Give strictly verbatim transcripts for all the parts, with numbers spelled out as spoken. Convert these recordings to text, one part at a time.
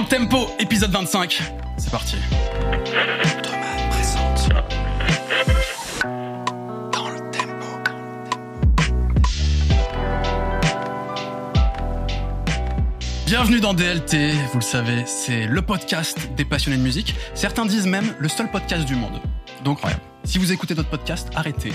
le tempo, épisode vingt-cinq. C'est parti. Thomas présente. Dans le tempo. Bienvenue dans D L T, vous le savez, c'est le podcast des passionnés de musique. Certains disent même le seul podcast du monde. Donc, incroyable. Si vous écoutez d'autres podcasts, arrêtez.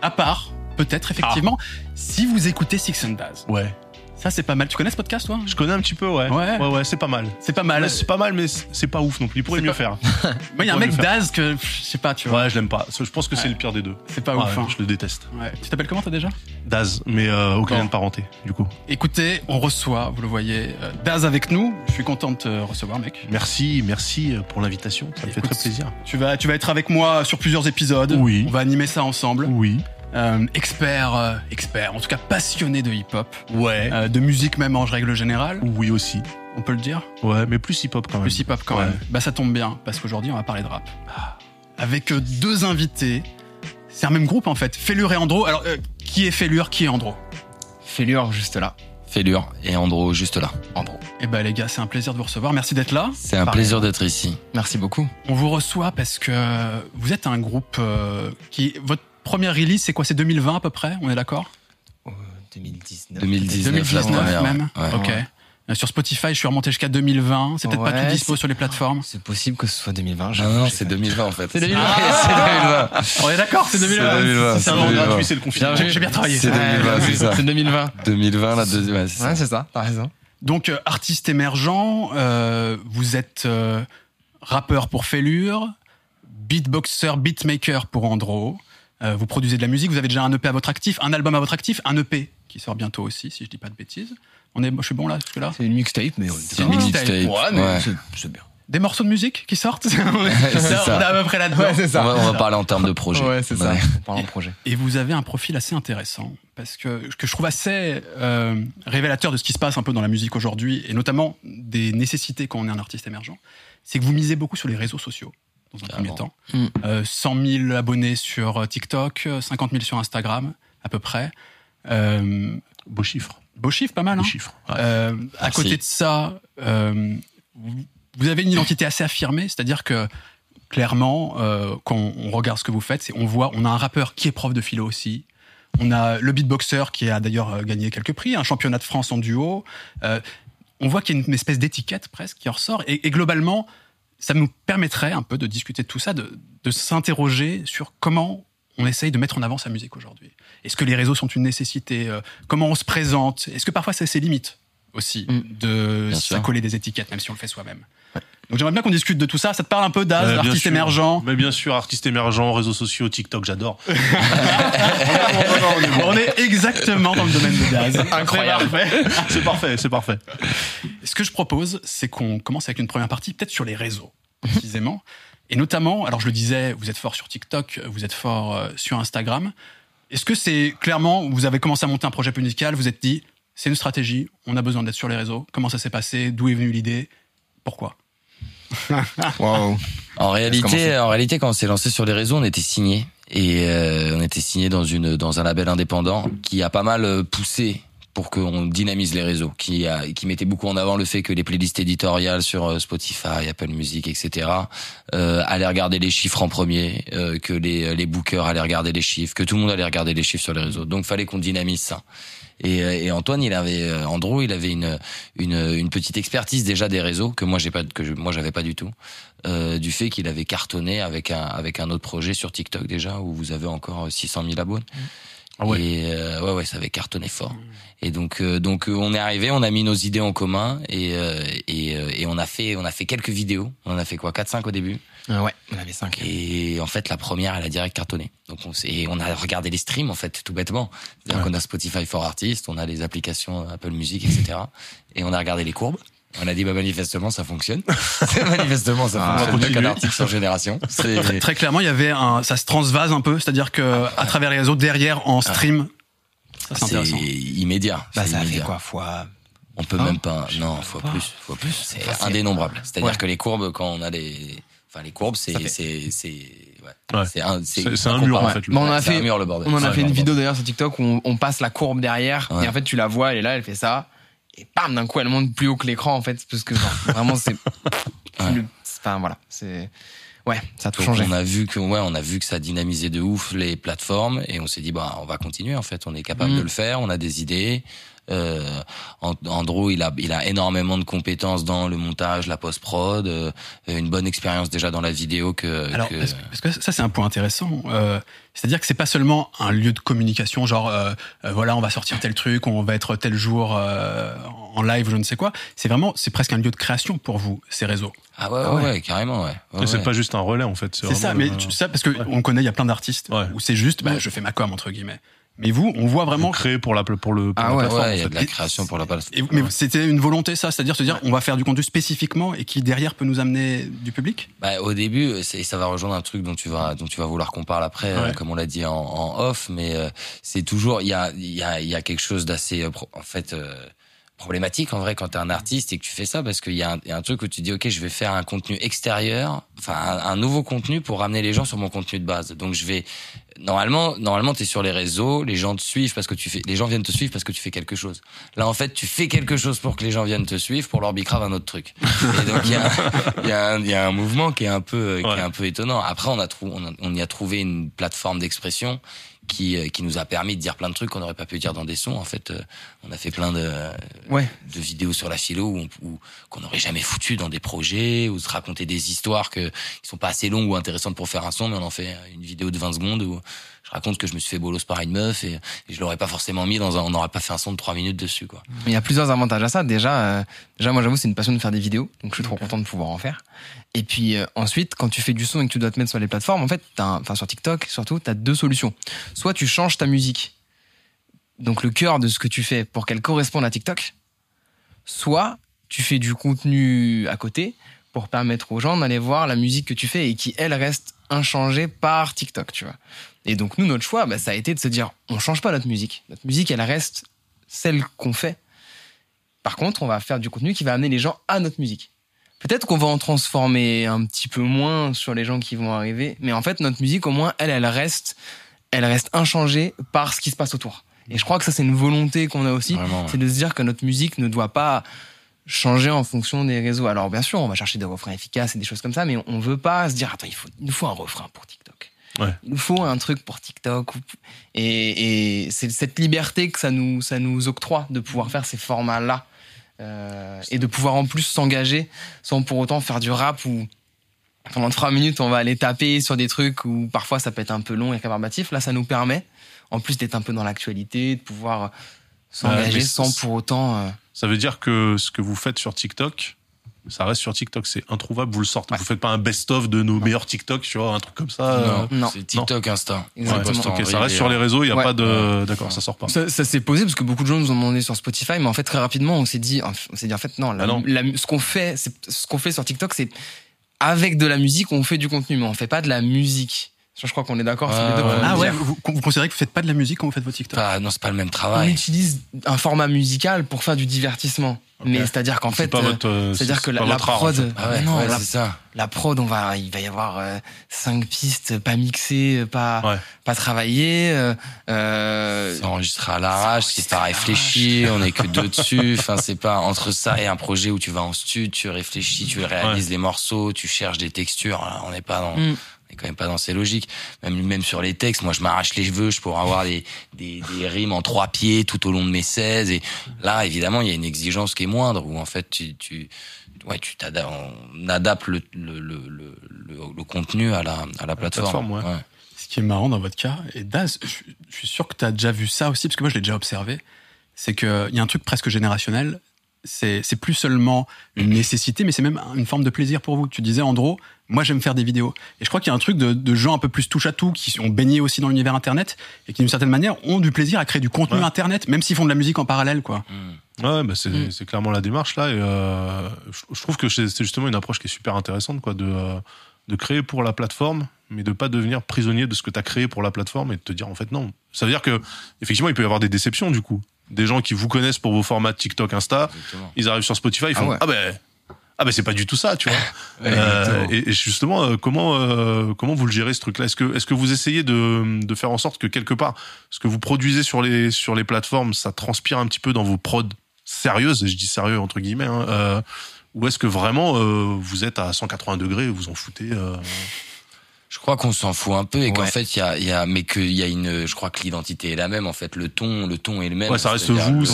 À part, peut-être, effectivement, ah. si vous écoutez Six and Daz. Ouais. Ça, c'est pas mal. Tu connais ce podcast, toi? Je connais un petit peu, ouais. Ouais, ouais, ouais c'est pas mal. C'est pas mal. C'est pas mal, mais c'est pas ouf non plus. Il pourrait c'est mieux pas... faire. Moi, il y a un mec Daz que je sais pas, tu vois. Ouais, je l'aime pas. Je pense que ouais. c'est le pire des deux. C'est pas ouais, ouf. Hein. Je le déteste. Ouais. Tu t'appelles comment, toi, déjà? Daz, mais euh, aucun lien de parenté, du coup. Écoutez, on reçoit, vous le voyez, Daz avec nous. Je suis content de te recevoir, mec. Merci, merci pour l'invitation. Ça Et me fait écoute, très plaisir. Tu vas, tu vas être avec moi sur plusieurs épisodes. Oui. On va animer ça ensemble. Oui. Euh, expert, euh, expert, en tout cas passionné de hip-hop. Ouais. Euh, de musique même en règle générale. Oui aussi. On peut le dire. Ouais, mais plus hip-hop quand même. Plus hip-hop quand ouais. même. Bah ça tombe bien, parce qu'aujourd'hui on va parler de rap. Avec deux invités, c'est un même groupe en fait, Fellure et Andro. Alors, euh, qui est Fellure, qui est Andro? Fellure, juste là. Fellure et Andro, juste là. Andro. Eh ben les gars, c'est un plaisir de vous recevoir, merci d'être là. C'est un Pareil. plaisir d'être ici. Merci beaucoup. On vous reçoit parce que vous êtes un groupe euh, qui... votre première release, c'est quoi? C'est deux mille vingt à peu près, on est d'accord? deux mille dix-neuf deux mille dix-neuf, deux mille dix-neuf même ouais, ouais, ok. Ouais. Sur Spotify, je suis remonté jusqu'à deux mille vingt. C'est peut-être ouais, pas tout dispo sur les plateformes. C'est possible que ce soit deux mille vingt. Non, non, c'est deux mille vingt en fait. C'est deux mille vingt. Ah ah c'est deux mille vingt. On est d'accord, c'est deux mille vingt. C'est deux mille vingt. Si c'est un an gratuit, c'est le confinement. J'ai bien travaillé. C'est deux mille vingt, c'est ça. C'est deux mille vingt. deux mille vingt, la deuxième. Ouais, c'est, ouais, c'est ça, t'as raison. Donc, euh, artiste émergent, euh, vous êtes euh, rappeur pour Fellure, beatboxer, beatmaker pour Andro. Vous produisez de la musique, vous avez déjà un E P à votre actif, un album à votre actif, un E P qui sort bientôt aussi, si je dis pas de bêtises. On est, je suis bon là, parce que là. C'est une mixtape, mais c'est une mixtape. Ouais, mais ouais. C'est, c'est bien. Des morceaux de musique qui sortent. c'est ça, ça. On est à peu près là-dedans. Ouais, c'est ça. On, va, on va parler en termes de projet. Ouais, c'est ouais. ça. On parle en projet. Et, et vous avez un profil assez intéressant, parce que que je trouve assez euh, révélateur de ce qui se passe un peu dans la musique aujourd'hui, et notamment des nécessités quand on est un artiste émergent. C'est que vous misez beaucoup sur les réseaux sociaux. Dans un ah premier bon. temps. Mmh. Euh, cent mille abonnés sur TikTok, cinquante mille sur Instagram, à peu près. Euh, beau chiffre. Beau chiffre, pas mal. Beau hein chiffre. Ouais. Euh, à côté de ça, euh, vous avez une identité assez affirmée, c'est-à-dire que, clairement, euh, quand on regarde ce que vous faites, c'est, on voit, on a un rappeur qui est prof de philo aussi. On a le beatboxer qui a d'ailleurs gagné quelques prix, un championnat de France en duo. Euh, on voit qu'il y a une espèce d'étiquette presque qui en ressort. Et, et globalement, ça nous permettrait un peu de discuter de tout ça, de, de s'interroger sur comment on essaye de mettre en avant sa musique aujourd'hui. Est-ce que les réseaux sont une nécessité? Comment on se présente? Est-ce que parfois c'est ses limites aussi de bien s'accoler sûr. des étiquettes, même si on le fait soi-même? ouais. Donc j'aimerais bien qu'on discute de tout ça. Ça te parle un peu d'Az, ouais, d'artiste émergent? Mais bien sûr, artiste émergent, réseaux sociaux, TikTok, j'adore. On est exactement dans le domaine de Daz. Incroyable. C'est parfait. c'est parfait, c'est parfait. Ce que je propose, c'est qu'on commence avec une première partie, peut-être sur les réseaux, précisément. Et notamment, alors je le disais, vous êtes fort sur TikTok, vous êtes fort sur Instagram. Est-ce que c'est clairement, vous avez commencé à monter un projet musical, vous vous êtes dit, c'est une stratégie, on a besoin d'être sur les réseaux. Comment ça s'est passé? D'où est venue l'idée? Pourquoi? Wow. En réalité, en réalité, quand on s'est lancé sur les réseaux, on était signé et euh, on était signé dans une dans un label indépendant qui a pas mal poussé pour qu'on dynamise les réseaux, qui a qui mettait beaucoup en avant le fait que les playlists éditoriales sur Spotify, Apple Music, et cetera euh, allaient regarder les chiffres en premier, euh, que les les bookers allaient regarder les chiffres, que tout le monde allait regarder les chiffres sur les réseaux. Donc, fallait qu'on dynamise ça. Et, et Antoine, il avait Andro, il avait une une une petite expertise déjà des réseaux que moi j'ai pas que je, moi j'avais pas du tout, euh, du fait qu'il avait cartonné avec un avec un autre projet sur TikTok déjà où vous avez encore six cent mille abonnés. Ah ouais. Et euh, ouais ouais, ça avait cartonné fort. Et donc euh, donc on est arrivé, on a mis nos idées en commun et euh, et euh, et on a fait on a fait quelques vidéos. On a fait quoi, quatre cinq au début. Ah ouais, on avait cinq. Et en fait, la première, elle a direct cartonné. Donc on s'est, on a regardé les streams, en fait, tout bêtement. C'est-à-dire ouais. qu'on a Spotify for Artists, on a les applications Apple Music, et cetera. Et on a regardé les courbes. On a dit, bah, manifestement, ça fonctionne. manifestement, ça ah, fonctionne. C'est un article sur Génération. C'est... Très, très clairement, il y avait un, ça se transvase un peu. C'est-à-dire que, ah, à travers les réseaux, derrière, en stream, ah, ça, c'est, c'est immédiat. Bah, c'est ça immédiat. Fait quoi, fois? On peut ah, même pas, non, fois pas. plus, fois plus. C'est facile. Indénombrable. C'est-à-dire ouais. que les courbes, quand on a les, Enfin, les courbes, c'est, c'est, c'est, ouais. Ouais. c'est un, c'est, c'est, c'est un mur, en fait. On a fait, on en a fait une vidéo d'ailleurs sur TikTok où on, on passe la courbe derrière, ouais. et en fait, tu la vois, elle est là, elle fait ça, Et bam, d'un coup, elle monte plus haut que l'écran, en fait, parce que genre, vraiment, c'est... ouais. le... Enfin, voilà, c'est... Ouais, ça a tout changé. On a vu que, ouais, on a vu que ça dynamisait de ouf les plateformes et on s'est dit, bah, on va continuer, en fait. On est capable mmh. de le faire, on a des idées. Euh, Andro, il a, il a énormément de compétences dans le montage, la post-prod, euh, une bonne expérience déjà dans la vidéo que... Alors, que... Parce, que, parce que ça, c'est un point intéressant. Euh, c'est-à-dire que c'est pas seulement un lieu de communication, genre, euh, euh, voilà, on va sortir tel truc, on va être tel jour euh, en live, je ne sais quoi. C'est vraiment, c'est presque un lieu de création pour vous, ces réseaux. Ah ouais, ah ouais, ouais, carrément, ouais. ouais c'est ouais. pas juste un relais, en fait. C'est, c'est ça, mais le... ça, parce que ouais. on connaît, il y a plein d'artistes ouais. où c'est juste, bah, ouais. je fais ma com, entre guillemets. Mais vous, on voit vraiment... Créé pour la, pour le, pour ah la ouais, plateforme. Ah ouais, il y a de la création pour la plateforme. Et, mais ouais. c'était une volonté, ça, c'est-à-dire se dire, ouais. on va faire du contenu spécifiquement et qui, derrière, peut nous amener du public ? Bah, au début, c'est, ça va rejoindre un truc dont tu vas, dont tu vas vouloir qu'on parle après, ouais. euh, comme on l'a dit en, en off, mais euh, c'est toujours... Il y a, y, a, y a quelque chose d'assez... Euh, pro, en fait... Euh, problématique en vrai quand t'es un artiste et que tu fais ça parce qu'il y a un, y a un truc où tu dis ok je vais faire un contenu extérieur, enfin un, un nouveau contenu pour ramener les gens sur mon contenu de base, donc je vais normalement normalement t'es sur les réseaux, les gens te suivent parce que tu fais, les gens viennent te suivre parce que tu fais quelque chose, là en fait tu fais quelque chose pour que les gens viennent te suivre pour leur bicrave un autre truc et donc il y a il y a, y a un mouvement qui est un peu qui ouais. est un peu étonnant. Après on a trouvé on, on y a trouvé une plateforme d'expression qui qui nous a permis de dire plein de trucs qu'on n'aurait pas pu dire dans des sons. En fait, on a fait plein de ouais. de vidéos sur la philo où, on, où qu'on n'aurait jamais foutu dans des projets, ou se raconter des histoires que qui sont pas assez longues ou intéressantes pour faire un son, mais on en fait une vidéo de vingt secondes où je raconte que je me suis fait bolos par une meuf et, et je l'aurais pas forcément mis dans un, on n'aurait pas fait un son de trois minutes dessus quoi. Mais il y a plusieurs avantages à ça. Déjà euh, déjà moi j'avoue c'est une passion de faire des vidéos, donc je suis trop content de pouvoir en faire. Et puis euh, ensuite quand tu fais du son et que tu dois te mettre sur les plateformes, en fait t'as enfin sur TikTok surtout, t'as deux solutions. Soit tu changes ta musique, donc le cœur de ce que tu fais pour qu'elle corresponde à TikTok, soit tu fais du contenu à côté pour permettre aux gens d'aller voir la musique que tu fais et qui elle reste inchangée par TikTok, tu vois. Et donc nous notre choix, bah, ça a été de se dire on change pas notre musique, notre musique elle reste celle qu'on fait. Par contre on va faire du contenu qui va amener les gens à notre musique. Peut-être qu'on va en transformer un petit peu moins sur les gens qui vont arriver, mais en fait notre musique au moins elle elle reste elle reste inchangée par ce qui se passe autour. Et je crois que ça c'est une volonté qu'on a aussi, vraiment, ouais. c'est de se dire que notre musique ne doit pas changer en fonction des réseaux. Alors bien sûr on va chercher des refrains efficaces et des choses comme ça, mais on veut pas se dire attends il faut il nous faut un refrain pour TikTok. Ouais. Il nous faut un truc pour TikTok. Et, et c'est cette liberté que ça nous, ça nous octroie de pouvoir faire ces formats-là. Euh, et de pouvoir en plus s'engager sans pour autant faire du rap où pendant trois minutes on va aller taper sur des trucs où parfois ça peut être un peu long et rébarbatif. Là, ça nous permet, en plus d'être un peu dans l'actualité, de pouvoir s'engager euh, sans pour autant. Euh... Ça veut dire que ce que vous faites sur TikTok. Ça reste sur TikTok, c'est introuvable. Vous le sortez, ouais. vous faites pas un best-of de nos non. meilleurs TikTok, tu vois, un truc comme ça. Non, non. c'est TikTok, non. Insta. Exactement. Ouais, okay, ça reste sur les réseaux, il y a ouais. pas de, d'accord, ouais. ça sort pas. Ça, ça s'est posé parce que beaucoup de gens nous ont demandé sur Spotify, mais en fait très rapidement on s'est dit, on s'est dit en fait non, la, ah non. La, ce qu'on fait, c'est, ce qu'on fait sur TikTok, c'est avec de la musique, on fait du contenu, mais on fait pas de la musique. Je crois qu'on est d'accord ah, sur les deux. Ouais. Ah ouais, vous, vous considérez que vous faites pas de la musique quand vous faites votre TikTok ? Ah non, c'est pas le même travail. On utilise un format musical pour faire du divertissement. Okay. Mais c'est-à-dire qu'en c'est fait, votre, euh, c'est-à-dire c'est que la, la prod, en fait. ah ouais, non, ouais, la, c'est ça. La prod, on va, il va y avoir euh, cinq pistes, pas mixées, pas, ouais. pas travaillées. Euh, c'est enregistré à l'arrache, c'est, c'est pas réfléchi, on est que deux dessus. Enfin, c'est pas entre ça et un projet où tu vas en studio, tu réfléchis, tu réalises ouais. les morceaux, tu cherches des textures. Là, on n'est pas dans. Mm. Et quand même pas dans ces logiques. Même, même sur les textes, moi je m'arrache les cheveux, je pourrais avoir des, des, des rimes en trois pieds tout au long de mes seize. Et là, évidemment, il y a une exigence qui est moindre où en fait, tu, tu, ouais, tu t'adaptes, on adapte le, le, le, le, le, le contenu à la, à la plateforme. La plateforme ouais. Ouais. Ce qui est marrant dans votre cas, et Daz, je, je suis sûr que t'as déjà vu ça aussi, parce que moi je l'ai déjà observé, c'est qu'il y a un truc presque générationnel. C'est, c'est plus seulement une nécessité, mais c'est même une forme de plaisir pour vous. Tu disais, Andro, moi j'aime faire des vidéos. Et je crois qu'il y a un truc de, de gens un peu plus touche à tout, qui ont baigné aussi dans l'univers internet, et qui d'une certaine manière ont du plaisir à créer du contenu ouais. internet, même s'ils font de la musique en parallèle, quoi. Ouais, bah c'est, mmh. c'est clairement la démarche, là. Et euh, je, je trouve que c'est justement une approche qui est super intéressante, quoi, de, euh, de créer pour la plateforme, mais de ne pas devenir prisonnier de ce que tu as créé pour la plateforme, et de te dire, en fait, non. Ça veut dire que, effectivement, il peut y avoir des déceptions, du coup. Des gens qui vous connaissent pour vos formats TikTok, Insta, exactement. Ils arrivent sur Spotify, ils font ah, ouais. ah ben ah ben c'est pas du tout ça, tu vois. euh, et, et justement, euh, comment euh, comment vous le gérez ce truc-là ? Est-ce que est-ce que vous essayez de de faire en sorte que quelque part ce que vous produisez sur les sur les plateformes, ça transpire un petit peu dans vos prods ? sérieuse, je dis sérieux entre guillemets, hein, euh, ou est-ce que vraiment euh, vous êtes à cent quatre-vingts degrés et vous en foutez euh... Je crois qu'on s'en fout un peu et ouais. qu'en fait il y a, y a, mais que il y a une, je crois que l'identité est la même en fait, le ton, le ton est le même. Ouais, ça reste vous, il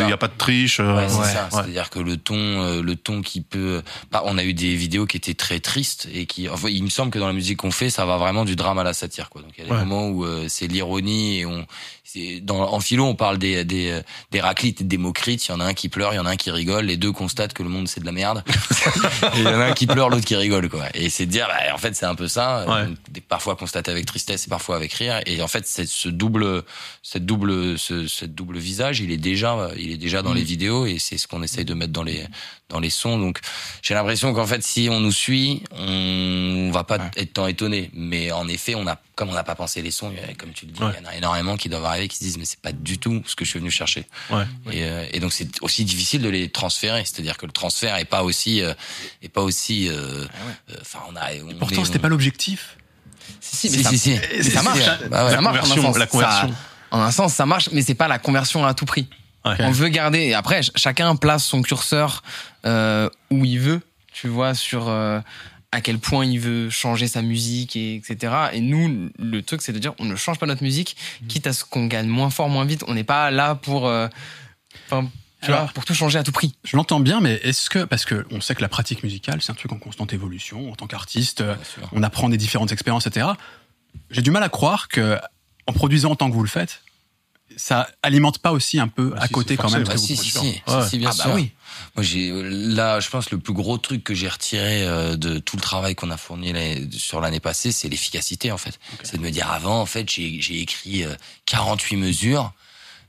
ouais, y a pas de triche. Euh... Ouais, c'est ouais, ça. Ouais. C'est-à-dire que le ton, le ton qui peut, bah, on a eu des vidéos qui étaient très tristes et qui, enfin, il me semble que dans la musique qu'on fait, ça va vraiment du drame à la satire, quoi. Donc il y a des ouais. moments où euh, c'est l'ironie et on, c'est, dans, en philo, on parle des des des raclites, des mocrites. Il y en a un qui pleure, il y en a un qui rigole. Les deux constatent que le monde c'est de la merde. Il y en a un qui pleure, l'autre qui rigole, quoi. Et c'est de dire, bah, en fait, c'est un peu ça. Ouais. Parfois constaté avec tristesse et parfois avec rire, et en fait c'est ce double cette double ce, cette double visage il est déjà il est déjà dans mmh. les vidéos, et c'est ce qu'on essaye de mettre dans les dans les sons. Donc j'ai l'impression qu'en fait si on nous suit on va pas ouais. être tant étonné, mais en effet on a comme on n'a pas pensé les sons, comme tu le dis, il ouais. y en a énormément qui doivent arriver qui se disent mais c'est pas du tout ce que je suis venu chercher. Ouais. Et, euh, et donc c'est aussi difficile de les transférer, c'est-à-dire que le transfert est pas aussi euh, est pas aussi. Enfin euh, ouais. euh, on a. On et pourtant est, on... c'était pas l'objectif. Si si mais si, ça, si, si. Mais ça marche. Ça, bah ouais. La ça marche, conversion, en sens, la conversion. Ça, en un sens ça marche, mais c'est pas la conversion à tout prix. Ouais. On veut garder. Et après ch- chacun place son curseur euh, où il veut. Tu vois sur. Euh, à quel point il veut changer sa musique, et etc. Et nous, le truc, c'est de dire, on ne change pas notre musique, quitte à ce qu'on gagne moins fort, moins vite. On n'est pas là pour, euh, enfin, tu Alors, vois, pour tout changer à tout prix. Je l'entends bien, mais est-ce que, parce que on sait que la pratique musicale, c'est un truc en constante évolution. En tant qu'artiste, on apprend des différentes expériences, et cetera. J'ai du mal à croire que, en produisant autant que vous le faites, ça alimente pas aussi un peu bah à si côté quand même. Bah si, si, si, si, ouais. si, bien ah sûr. Bah oui. Moi, j'ai, là, je pense, le plus gros truc que j'ai retiré de tout le travail qu'on a fourni l'année, sur l'année passée, c'est l'efficacité, en fait. Okay. C'est de me dire, avant, en fait, j'ai, j'ai écrit quarante-huit mesures.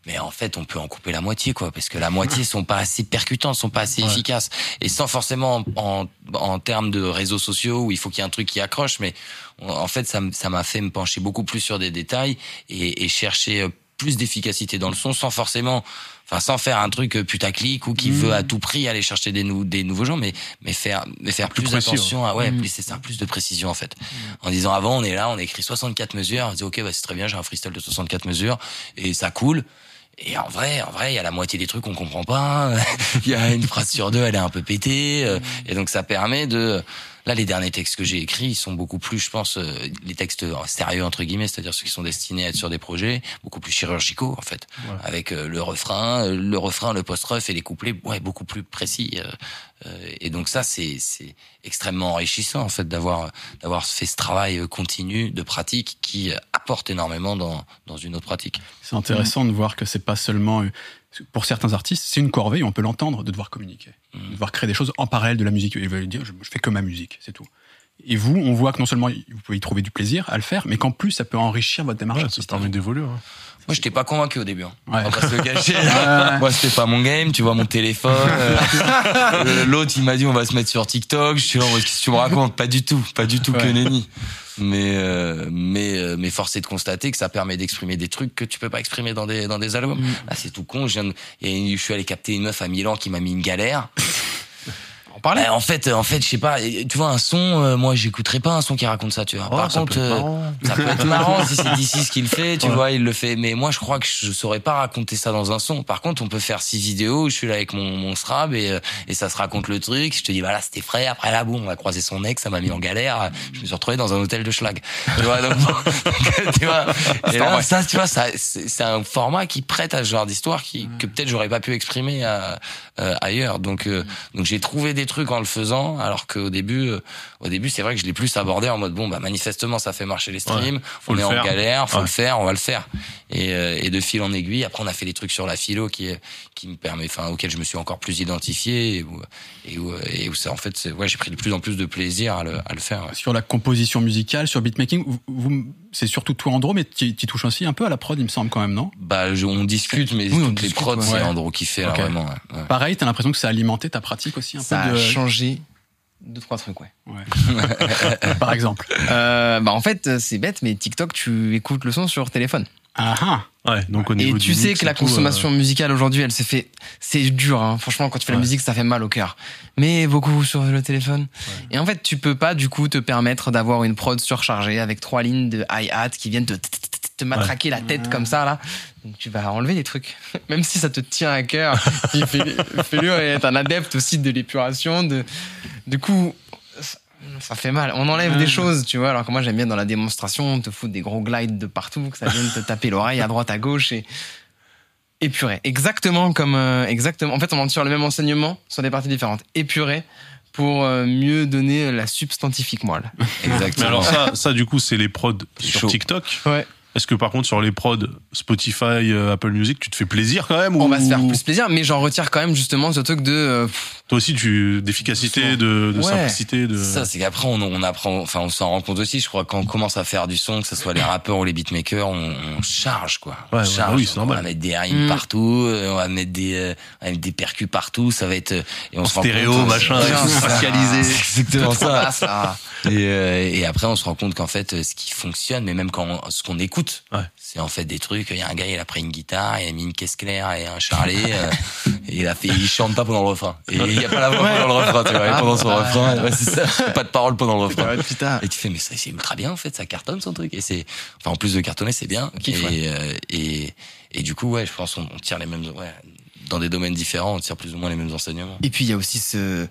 Mais en fait, on peut en couper la moitié, quoi, parce que la moitié sont pas assez percutantes, sont pas assez ouais. efficaces, et sans forcément en, en, en termes de réseaux sociaux où il faut qu'il y ait un truc qui accroche. Mais en fait, ça, ça m'a fait me pencher beaucoup plus sur des détails et, et chercher plus d'efficacité dans le son, sans forcément, enfin, sans faire un truc putaclic ou qui mmh. veut à tout prix aller chercher des, nou- des nouveaux gens, mais, mais faire, mais faire plus, plus attention à, ouais, mmh. plus, c'est ça, plus de précision, en fait. Mmh. En disant, avant, on est là, on écrit soixante-quatre mesures, on dit, ok, bah, c'est très bien, j'ai un freestyle de soixante-quatre mesures, et ça coule. Et en vrai, en vrai, il y a la moitié des trucs qu'on comprend pas. Il y a une phrase sur deux, elle est un peu pétée. Et donc, ça permet de, là, les derniers textes que j'ai écrits, ils sont beaucoup plus, je pense, les textes sérieux, entre guillemets, c'est-à-dire ceux qui sont destinés à être sur des projets, beaucoup plus chirurgicaux, en fait. Ouais. Avec le refrain, le refrain, le post-ref et les couplets, ouais, beaucoup plus précis. Et donc, ça, c'est, c'est extrêmement enrichissant, en fait, d'avoir, d'avoir fait ce travail continu de pratique qui apporte énormément dans, dans une autre pratique. C'est intéressant mmh. de voir que c'est pas seulement, pour certains artistes, c'est une corvée, on peut l'entendre, de devoir communiquer, mmh. de devoir créer des choses en parallèle de la musique. Ils veulent dire, je fais que ma musique, c'est tout. Et vous, on voit que non seulement vous pouvez y trouver du plaisir à le faire, mais qu'en plus, ça peut enrichir votre démarche. Ouais, ça permet d'évoluer. Hein. Moi, j'étais pas convaincu au début. Hein. Ouais. On va pas se le cacher. Euh... Moi, c'était pas mon game. Tu vois, mon téléphone. Euh... L'autre, il m'a dit, on va se mettre sur TikTok. Je suis là, qu'est-ce que tu me racontes? Pas du tout. Pas du tout ouais. que nenni. Mais, euh, mais, mais force est de constater que ça permet d'exprimer des trucs que tu peux pas exprimer dans des, dans des albums. Mmh. Là, c'est tout con. Je viens de... Et je suis allé capter une meuf à Milan qui m'a mis une galère. Bah, en fait, en fait, je sais pas. Tu vois, un son, euh, moi, j'écouterais pas un son qui raconte ça. Tu vois. Oh, par ça contre, peut euh, ça peut être marrant si c'est d'ici ce qu'il fait. Tu ouais. vois, il le fait. Mais moi, je crois que je saurais pas raconter ça dans un son. Par contre, on peut faire six vidéos où je suis là avec mon mon strab et et ça se raconte le truc. Je te dis, voilà, bah c'était frais. Après là, boum, on a croisé son ex, ça m'a mis en galère. Je me suis retrouvé dans un hôtel de schlag. Tu vois, donc, tu vois. Et là, ça, tu vois, ça, c'est, c'est un format qui prête à ce genre d'histoire qui que peut-être j'aurais pas pu exprimer à, euh, ailleurs. Donc euh, donc j'ai trouvé des trucs en le faisant, alors qu'au début, euh, au début, c'est vrai que je l'ai plus abordé en mode bon, bah manifestement, ça fait marcher les streams, ouais, on est faire. en galère, faut ouais. le faire, on va le faire. Et, euh, et de fil en aiguille, après, on a fait des trucs sur la philo qui, qui me permet, enfin, auquel je me suis encore plus identifié et où, et où, et où ça, en fait, c'est, ouais, j'ai pris de plus en plus de plaisir à le, à le faire. Ouais. Sur la composition musicale, sur beatmaking, vous, vous, c'est surtout toi, Andro, mais tu touches aussi un peu à la prod, il me semble quand même, non? Bah, je, on discute, mais oui, on toutes discute, les prods, ouais. c'est Andro qui fait, okay. là, vraiment. Ouais. Pareil, t'as l'impression que ça a alimenté ta pratique aussi un ça peu de... changer deux trois trucs ouais, ouais. Par exemple euh, bah en fait c'est bête mais TikTok tu écoutes le son sur téléphone ah ouais donc au niveau et du tu sais que la consommation euh... musicale aujourd'hui elle s'est fait c'est dur hein. Franchement quand tu fais ouais. la musique ça fait mal au cœur mais beaucoup sur le téléphone ouais. et en fait tu peux pas du coup te permettre d'avoir une prod surchargée avec trois lignes de hi-hat qui viennent de te matraquer ouais. la tête comme ça là. Donc tu vas enlever des trucs, même si ça te tient à cœur. Fellure est un adepte aussi de l'épuration. De... Du coup, ça fait mal. On enlève ouais. des choses, tu vois. Alors que moi j'aime bien dans la démonstration, on te fout des gros glides de partout, que ça vienne te taper l'oreille à droite à gauche et épuré. Exactement comme euh, exactement. En fait, on rentre sur le même enseignement sur des parties différentes. Épuré. Pour mieux donner la substantifique moelle. Exactement. Mais alors ça, ça du coup, c'est les prods sur chaud. TikTok. Ouais. Est-ce que par contre sur les prods Spotify, Apple Music, tu te fais plaisir quand même ou... On va se faire plus plaisir, mais j'en retire quand même justement ce truc de. Euh, Toi aussi, tu d'efficacité, de, de ouais. simplicité, de. Ça, c'est qu'après on, on apprend, enfin on s'en rend compte aussi. Je crois quand on commence à faire du son, que ce soit les rappeurs ou les beatmakers, on, on charge quoi. Ouais, on charge. Ouais, bah oui, c'est on normal. Va mettre des rimes mmh. partout, on va mettre des, euh, on va mettre des percus partout. Ça va être et on en se stéréo, rend compte, machin, spatialisé. C'est exactement ça. ça. Et, euh, et après, on se rend compte qu'en fait, ce qui fonctionne, mais même quand on, ce qu'on écoute. Ouais. C'est en fait des trucs. Il y a un gars, il a pris une guitare, il a mis une caisse claire et un charlet. euh, et il a fait, il chante pas pendant le refrain. Et il y a pas la voix ouais. pendant le refrain, tu vois. Et pendant son refrain, ouais, c'est ça. Pas de parole pendant le refrain. Putain. Et tu fais, mais ça, c'est ultra bien en fait. Ça cartonne son truc. Et c'est, enfin, en plus de cartonner, c'est bien. Okay, et, ouais. euh, et et du coup, ouais, je pense on, on tire les mêmes, ouais, dans des domaines différents, on tire plus ou moins les mêmes enseignements. Et puis il y a aussi ce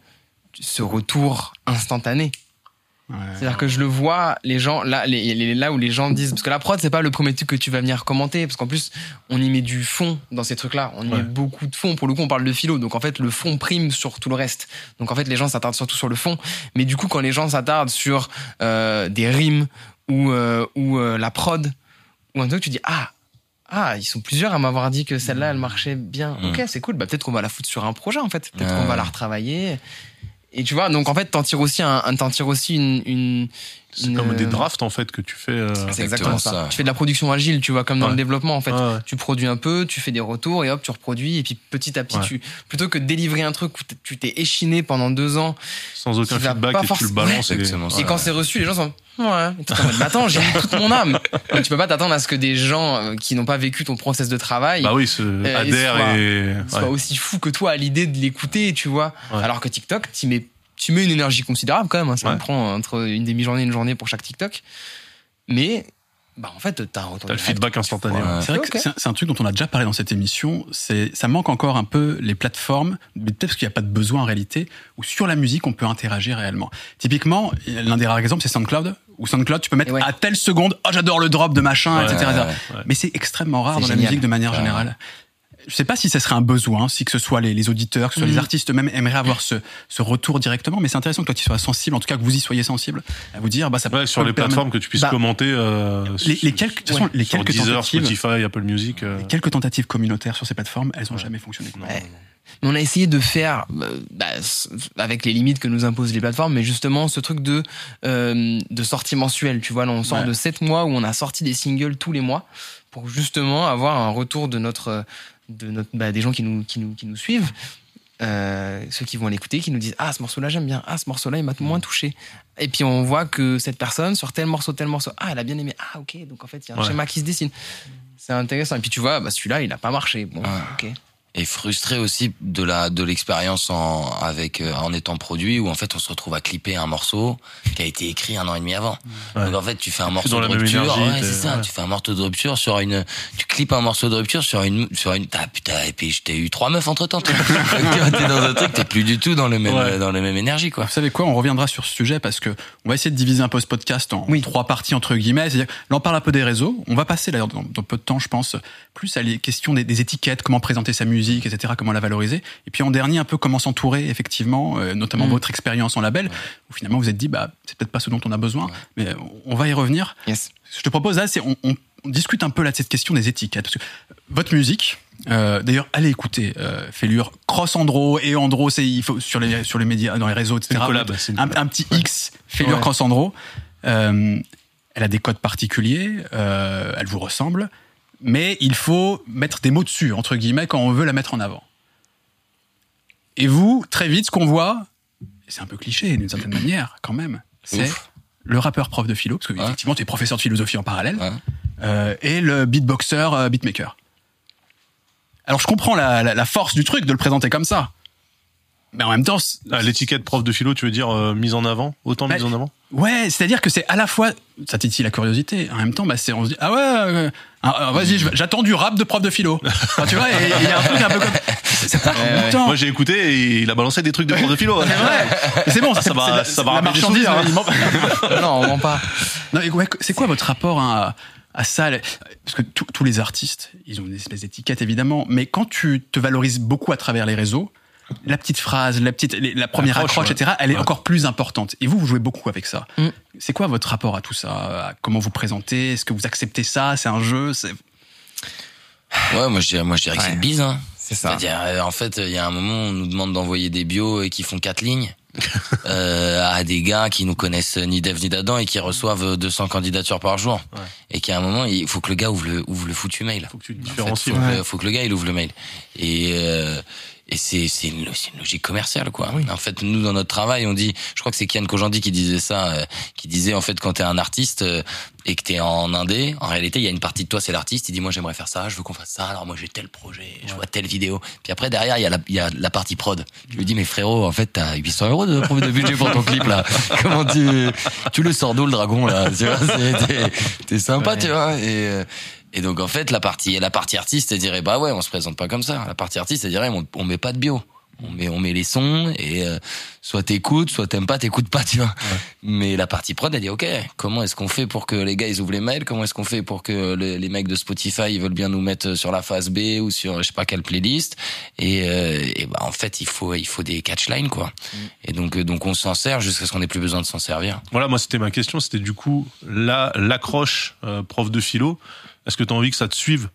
ce retour instantané. Ouais. C'est-à-dire que je le vois, les gens là, les, les, là où les gens disent, parce que la prod c'est pas le premier truc que tu vas venir commenter, parce qu'en plus on y met du fond dans ces trucs-là, on y ouais. met beaucoup de fond. Pour le coup, on parle de philo, donc en fait le fond prime sur tout le reste. Donc en fait les gens s'attardent surtout sur le fond, mais du coup quand les gens s'attardent sur euh, des rimes ou euh, ou euh, la prod ou un truc, tu dis ah ah ils sont plusieurs à m'avoir dit que celle-là elle marchait bien. Ouais. Ok, c'est cool. Bah peut-être qu'on va la foutre sur un projet en fait. Peut-être ouais. qu'on va la retravailler. Et tu vois, donc en fait, t'en tires aussi un, t'en tires aussi une, une, c'est une... comme des drafts en fait que tu fais. Euh... C'est exactement ça. ça. Tu fais de la production agile, tu vois, comme dans ouais. le développement en fait. Ah ouais. Tu produis un peu, tu fais des retours et hop, tu reproduis et puis petit à petit, ouais. tu plutôt que de délivrer un truc où tu t'es échiné pendant deux ans sans aucun feedback et forc- tu le balances. Ouais. Et, et quand ouais. c'est reçu, les gens sont ouais. Et t'es en mode, attends, j'ai mis toute mon âme. Donc, tu peux pas t'attendre à ce que des gens qui n'ont pas vécu ton process de travail, bah oui, euh, adhèrent et soient ouais. aussi fous que toi à l'idée de l'écouter, tu vois. Ouais. Alors que TikTok, t'y mets Tu mets une énergie considérable quand même, hein. Ça ouais. me prend entre une demi-journée et une journée pour chaque TikTok. Mais, bah en fait, t'as un retour. T'as le feedback instantané. Ouais. C'est vrai que okay. c'est, c'est un truc dont on a déjà parlé dans cette émission. C'est, ça manque encore un peu les plateformes, mais peut-être parce qu'il n'y a pas de besoin en réalité, où sur la musique, on peut interagir réellement. Typiquement, l'un des rares exemples, c'est Soundcloud. Ou Soundcloud, tu peux mettre ouais. à telle seconde, oh j'adore le drop de machin, ouais, et cetera. Ouais, ouais. Mais c'est extrêmement rare c'est dans génial. La musique de manière ouais. générale. Je sais pas si ça serait un besoin, si que ce soit les, les auditeurs, que ce soit mmh. les artistes eux-mêmes aimeraient avoir ce, ce retour directement, mais c'est intéressant que toi tu sois sensible, en tout cas que vous y soyez sensible, à vous dire, bah ça ouais, peut. Sur les plateformes que tu puisses bah, commenter, euh, les, les quelques, de toute façon, les sur quelques Deezer, tentatives, Spotify, Apple Music, euh... les quelques tentatives communautaires sur ces plateformes, elles ont jamais fonctionné. Non, ouais. non, non. Mais on a essayé de faire, bah, avec les limites que nous imposent les plateformes, mais justement ce truc de euh, de sortie mensuelle. Tu vois, là, on sort ouais. de sept mois où on a sorti des singles tous les mois pour justement avoir un retour de notre de notre bah, des gens qui nous qui nous qui nous suivent, euh, ceux qui vont l'écouter, qui nous disent ah ce morceau-là j'aime bien, ah ce morceau-là il m'a moins touché. Et puis on voit que cette personne sur tel morceau tel morceau ah elle a bien aimé, ah ok, donc en fait il y a un ouais. schéma qui se dessine. C'est intéressant. Et puis tu vois bah celui-là il a pas marché, bon ah. ok. Et frustré aussi de la de l'expérience en avec euh, en étant produit, où en fait on se retrouve à clipper un morceau qui a été écrit un an et demi avant. Ouais. Donc en fait tu fais un morceau de rupture, énergie, ouais, c'est ça, ouais. tu fais un morceau de rupture sur une, tu clips un morceau de rupture sur une sur une, ah, putain et puis t'as eu trois meufs entre temps. T'es dans un truc, t'es plus du tout dans le même ouais. dans la même énergie quoi. Vous savez quoi, on reviendra sur ce sujet parce que on va essayer de diviser un peu ce podcast en oui. trois parties entre guillemets. C'est-à-dire là on parle un peu des réseaux, on va passer d'ailleurs dans, dans peu de temps je pense plus à les questions des, des étiquettes, comment présenter sa musique, et cetera, comment la valoriser. Et puis en dernier, un peu comment s'entourer, effectivement, euh, notamment mmh. votre expérience en label, ouais. où finalement vous êtes dit, bah, c'est peut-être pas ce dont on a besoin, ouais. mais on va y revenir. Yes. Je te propose, là, c'est on, on, on discute un peu là, de cette question des étiquettes. Parce que votre musique, euh, d'ailleurs, allez écouter euh, Fellure, Cross Andro et Andro, c'est, il faut, sur, les, sur les médias, dans les réseaux, et cetera. C'est collab, c'est un, un petit ouais. X, Fellure, ouais. Cross Andro. Euh, elle a des codes particuliers, euh, elle vous ressemble. Mais il faut mettre des mots dessus, entre guillemets, quand on veut la mettre en avant. Et vous, très vite, ce qu'on voit, c'est un peu cliché d'une certaine manière, quand même, c'est Ouf. le rappeur prof de philo, parce que, ouais. effectivement, tu es professeur de philosophie en parallèle, ouais. euh, et le beatboxer, euh, beatmaker. Alors, je comprends la, la, la force du truc de le présenter comme ça. Mais en même temps, ah, l'étiquette prof de philo, tu veux dire euh, mise en avant, autant bah, mise en avant. Ouais, c'est-à-dire que c'est à la fois ça titille la curiosité, en même temps, bah c'est on se dit ah ouais, euh, ah, vas-y, j'attends du rap de prof de philo. Enfin, tu vois, il y a un truc un peu comme c'est pas ouais, ouais. Moi j'ai écouté et il a balancé des trucs de prof de philo. C'est vrai. C'est bon, ah, ça va, ça va marcher. Hein. Non, on ment pas. Non, mais ouais, c'est quoi votre rapport hein, à ça, parce que tout, tous les artistes, ils ont une espèce d'étiquette évidemment, mais quand tu te valorises beaucoup à travers les réseaux, la petite phrase, la petite, la première accroche, accroche ouais. et cetera, elle est ouais. encore plus importante. Et vous, vous jouez beaucoup avec ça. Mm. C'est quoi votre rapport à tout ça ? À comment vous présentez ? Est-ce que vous acceptez ça ? C'est un jeu ? C'est... Ouais, moi je dirais, moi je dirais ouais. que c'est le bise. Hein. C'est ça. C'est-à-dire, en fait, il y a un moment où on nous demande d'envoyer des bios qui font quatre lignes. euh, à des gars qui nous connaissent ni d'Ève ni d'Adam et qui reçoivent deux cents candidatures par jour ouais. et qu'à un moment il faut que le gars ouvre le, ouvre le foutu mail, faut que tu différencies, en fait, faut, ouais. que, faut que le gars il ouvre le mail et, euh, et c'est, c'est, une, c'est une logique commerciale quoi. Oui. En fait nous dans notre travail on dit, je crois que c'est Kian Kojandi qui disait ça, euh, qui disait en fait quand t'es un artiste euh, et que t'es en indé, en réalité il y a une partie de toi c'est l'artiste, il dit moi j'aimerais faire ça, je veux qu'on fasse ça, alors moi j'ai tel projet, ouais. je vois telle vidéo, puis après derrière il y a la, il y a la partie prod, je lui dis mais frérot en fait t'as huit cents euros de de budget pour ton clip là. Comment tu tu le sors d'où le dragon là, tu vois, c'est, t'es, t'es sympa ouais. tu vois et et donc en fait la partie la partie artiste elle dirait bah ouais on se présente pas comme ça, la partie artiste elle dirait on, on met pas de bio, on met on met les sons et euh, soit t'écoutes soit t'aimes pas t'écoutes pas tu vois ouais. mais la partie prod elle dit ok comment est-ce qu'on fait pour que les gars ils ouvrent les mails, comment est-ce qu'on fait pour que le, les mecs de Spotify ils veulent bien nous mettre sur la phase B ou sur je sais pas quelle playlist et, euh, et bah en fait il faut il faut des catchlines quoi mm. et donc donc on s'en sert jusqu'à ce qu'on ait plus besoin de s'en servir. Voilà, moi c'était ma question, c'était du coup la l'accroche euh, prof de philo, est-ce que t'as envie que ça te suive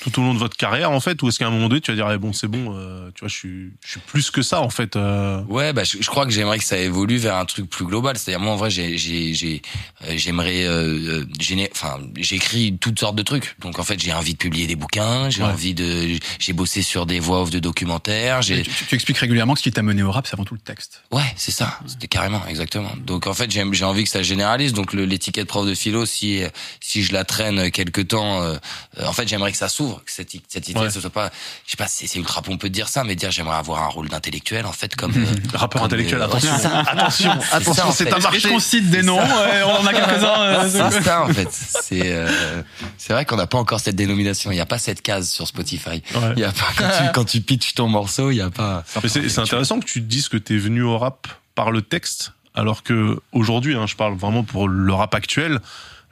tout au long de votre carrière en fait, ou est-ce qu'à un moment donné tu vas dire eh bon c'est bon euh, tu vois je suis je suis plus que ça en fait euh... ouais bah je, je crois que j'aimerais que ça évolue vers un truc plus global, c'est-à-dire moi en vrai j'ai j'ai j'ai euh, j'aimerais euh, géné... enfin j'écris toutes sortes de trucs donc en fait j'ai envie de publier des bouquins, j'ai ouais. envie de j'ai bossé sur des voix off de documentaires, j'ai tu, tu, tu expliques régulièrement que ce qui t'a mené au rap c'est avant tout le texte. Ouais c'est ça, c'était carrément exactement, donc en fait j'ai j'ai envie que ça généralise, donc le, l'étiquette prof de philo si si je la traîne quelque temps euh, en fait j'aimerais que ça s'ouvre, que cette cette idée ouais. ce soit pas je sais pas c'est, c'est ultra pompeux de dire ça mais dire j'aimerais avoir un rôle d'intellectuel en fait comme euh, rappeur intellectuel euh, attention attention c'est, attention, ça, c'est fait. Un marché qu'on cite des noms ouais, on en a quelques-uns euh, c'est, c'est ça en fait c'est euh, c'est vrai qu'on n'a pas encore cette dénomination, il y a pas cette case sur Spotify il ouais. y a pas quand tu quand tu pitches ton morceau il y a pas mais c'est, c'est intéressant que tu te dises que t'es venu au rap par le texte alors que aujourd'hui hein, je parle vraiment pour le rap actuel.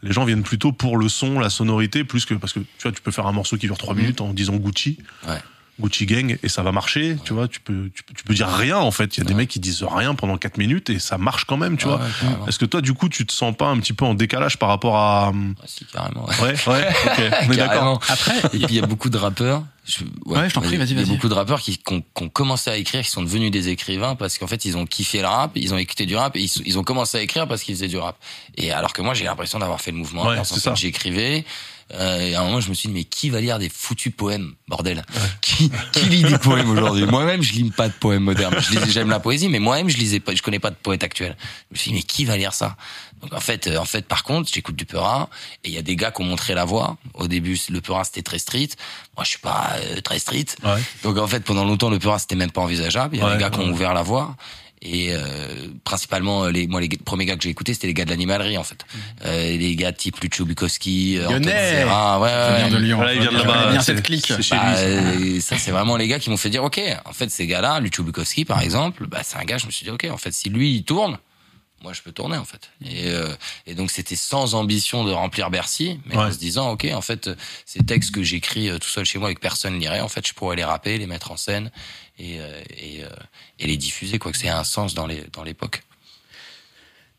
Les gens viennent plutôt pour le son, la sonorité, plus que parce que tu vois, tu peux faire un morceau qui dure trois minutes en disant Gucci, ouais. Gucci Gang, et ça va marcher. Ouais. Tu vois, tu peux, tu peux, tu peux dire rien en fait. Il y a ouais. des mecs qui disent rien pendant quatre minutes et ça marche quand même. Tu ouais, vois. Ouais, est-ce que toi, du coup, tu te sens pas un petit peu en décalage par rapport à ouais, si, carrément. Ouais, ouais. ouais okay. On est d'accord. Après, et puis il y a beaucoup de rappeurs. Je, ouais, ouais, je t'en prie, vas-y, vas-y. Il y a beaucoup de rappeurs qui ont commencé à écrire, qui sont devenus des écrivains parce qu'en fait, ils ont kiffé le rap, ils ont écouté du rap et ils, ils ont commencé à écrire parce qu'ils faisaient du rap. Et alors que moi, j'ai l'impression d'avoir fait le mouvement. Ouais, c'est ça. J'écrivais. Euh, et à un moment, je me suis dit, mais qui va lire des foutus poèmes, bordel? Ouais. Qui, qui lit des poèmes aujourd'hui? Moi-même, je lis pas de poèmes modernes. Je lisais, j'aime la poésie, mais moi-même, je lisais pas, je connais pas de poète actuel. Je me suis dit, mais qui va lire ça? Donc, en fait, en fait, par contre, j'écoute du Peura et il y a des gars qui ont montré la voie. Au début, le Peura, c'était très street. Moi, je suis pas euh, très street. Ouais. Donc, en fait, pendant longtemps, le Peura, c'était même pas envisageable. Il y a ouais, des gars ouais. qui ont ouvert la voie. Et euh, principalement les moi les premiers gars que j'ai écoutés c'était les gars de l'animalerie en fait euh, les gars type Lucio Bukowski, Antoine Serra, ouais, ouais, ouais. de Lyon voilà, il vient de là-bas, c'est, cette clique c'est chez bah, lui ça c'est vraiment les gars qui m'ont fait dire ok en fait ces gars là Lucio Bukowski par exemple bah c'est un gars je me suis dit ok en fait si lui il tourne moi je peux tourner en fait et, euh, et donc c'était sans ambition de remplir Bercy mais ouais. en se disant ok en fait ces textes que j'écris tout seul chez moi et que personne lirait en fait je pourrais les rapper, les mettre en scène et et et les diffuser quoi que c'est un sens dans les dans l'époque.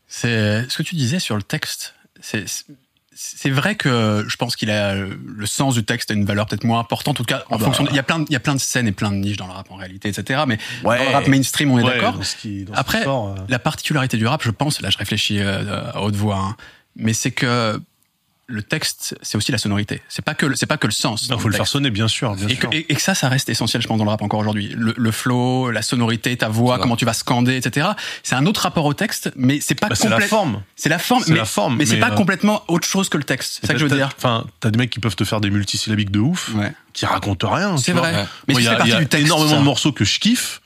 C'est ce que tu disais sur le texte, c'est c'est vrai que je pense qu'il a le sens du texte a une valeur peut-être moins importante en tout cas en bah, fonction de, il y a plein il y a plein de scènes et plein de niches dans le rap en réalité etc mais ouais, dans le rap mainstream on est ouais, d'accord dans ce qui, dans après sport, euh... la particularité du rap je pense là je réfléchis euh, à haute voix hein, mais c'est que le texte, c'est aussi la sonorité. C'est pas que le, c'est pas que le sens. Il faut le faire sonner, bien sûr. Bien et, sûr. Que, et, et que ça, ça reste essentiel, je pense, dans le rap encore aujourd'hui. Le, le flow, la sonorité, ta voix, comment tu vas scander, et cetera. C'est un autre rapport au texte, mais c'est pas bah, complètement. C'est la forme. C'est la forme, c'est mais, la forme, mais, mais, mais c'est euh... pas complètement autre chose que le texte. C'est ça que je veux dire. Enfin, t'as des mecs qui peuvent te faire des multisyllabiques de ouf, ouais. qui racontent rien. C'est vrai. Vois. Mais il y a, y a énormément ça. de morceaux que je kiffe.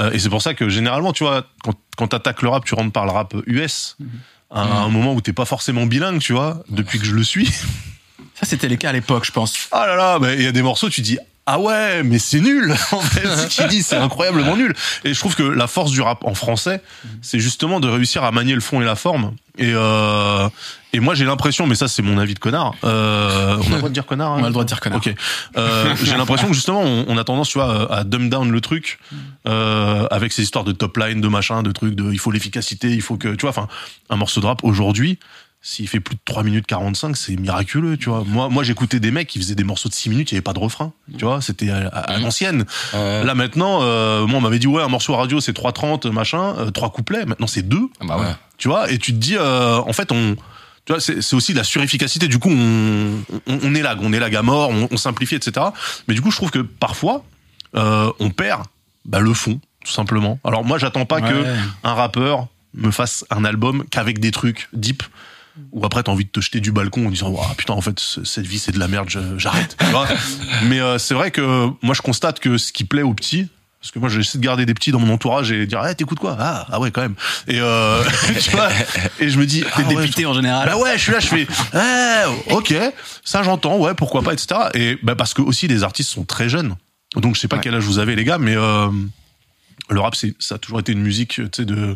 Euh, et c'est pour ça que généralement, tu vois, quand, quand t'attaques le rap, tu rentres par le rap U S, mmh. à, à un moment où t'es pas forcément bilingue, tu vois, depuis que je le suis. Ça, c'était le cas à l'époque, je pense. Ah là là, bah, y a des morceaux, tu dis... Ah ouais, mais c'est nul, en fait, ce qu'il dit, c'est incroyablement nul. Et je trouve que la force du rap en français, c'est justement de réussir à manier le fond et la forme. Et, euh, et moi, j'ai l'impression, mais ça, c'est mon avis de connard. Euh, on a le droit de dire connard, hein, on a le droit de dire connard. Ok. Euh, j'ai l'impression que justement, on, on a tendance, tu vois, à dumb down le truc, euh, avec ces histoires de top line, de machin, de trucs, de, il faut l'efficacité, il faut que, tu vois, enfin, un morceau de rap aujourd'hui, s'il fait plus de trois minutes quarante-cinq, c'est miraculeux, tu vois. Moi, moi, j'écoutais des mecs qui faisaient des morceaux de six minutes, il n'y avait pas de refrain, tu vois. C'était à, à, à l'ancienne. Euh... Là, maintenant, euh, moi, on m'avait dit, ouais, un morceau radio, c'est trois trente, machin, euh, trois couplets. Maintenant, c'est deux. Ah bah ouais. Tu vois, et tu te dis, euh, en fait, on... Tu vois, c'est, c'est aussi de la surefficacité. Du coup, on, on, on élague, on élague à mort, on, on simplifie, et cetera. Mais du coup, je trouve que parfois, euh, on perd bah, le fond, tout simplement. Alors moi, j'attends pas ouais. que un rappeur me fasse un album qu'avec des trucs deep, ou après t'as envie de te jeter du balcon en disant wow, putain en fait cette vie c'est de la merde, j'arrête, tu vois. Mais euh, c'est vrai que moi je constate que ce qui plaît aux petits, parce que moi j'essaie de garder des petits dans mon entourage et dire hey, t'écoutes quoi, ah, ah ouais quand même, et euh, tu vois, et je me dis ah, t'es ouais, dépité je... en général, bah ouais je suis là, je fais eh, ok ça j'entends, ouais pourquoi pas, etc. Et bah parce que aussi les artistes sont très jeunes, donc je sais pas ouais. quel âge vous avez les gars, mais euh, le rap c'est, ça a toujours été une musique tu sais de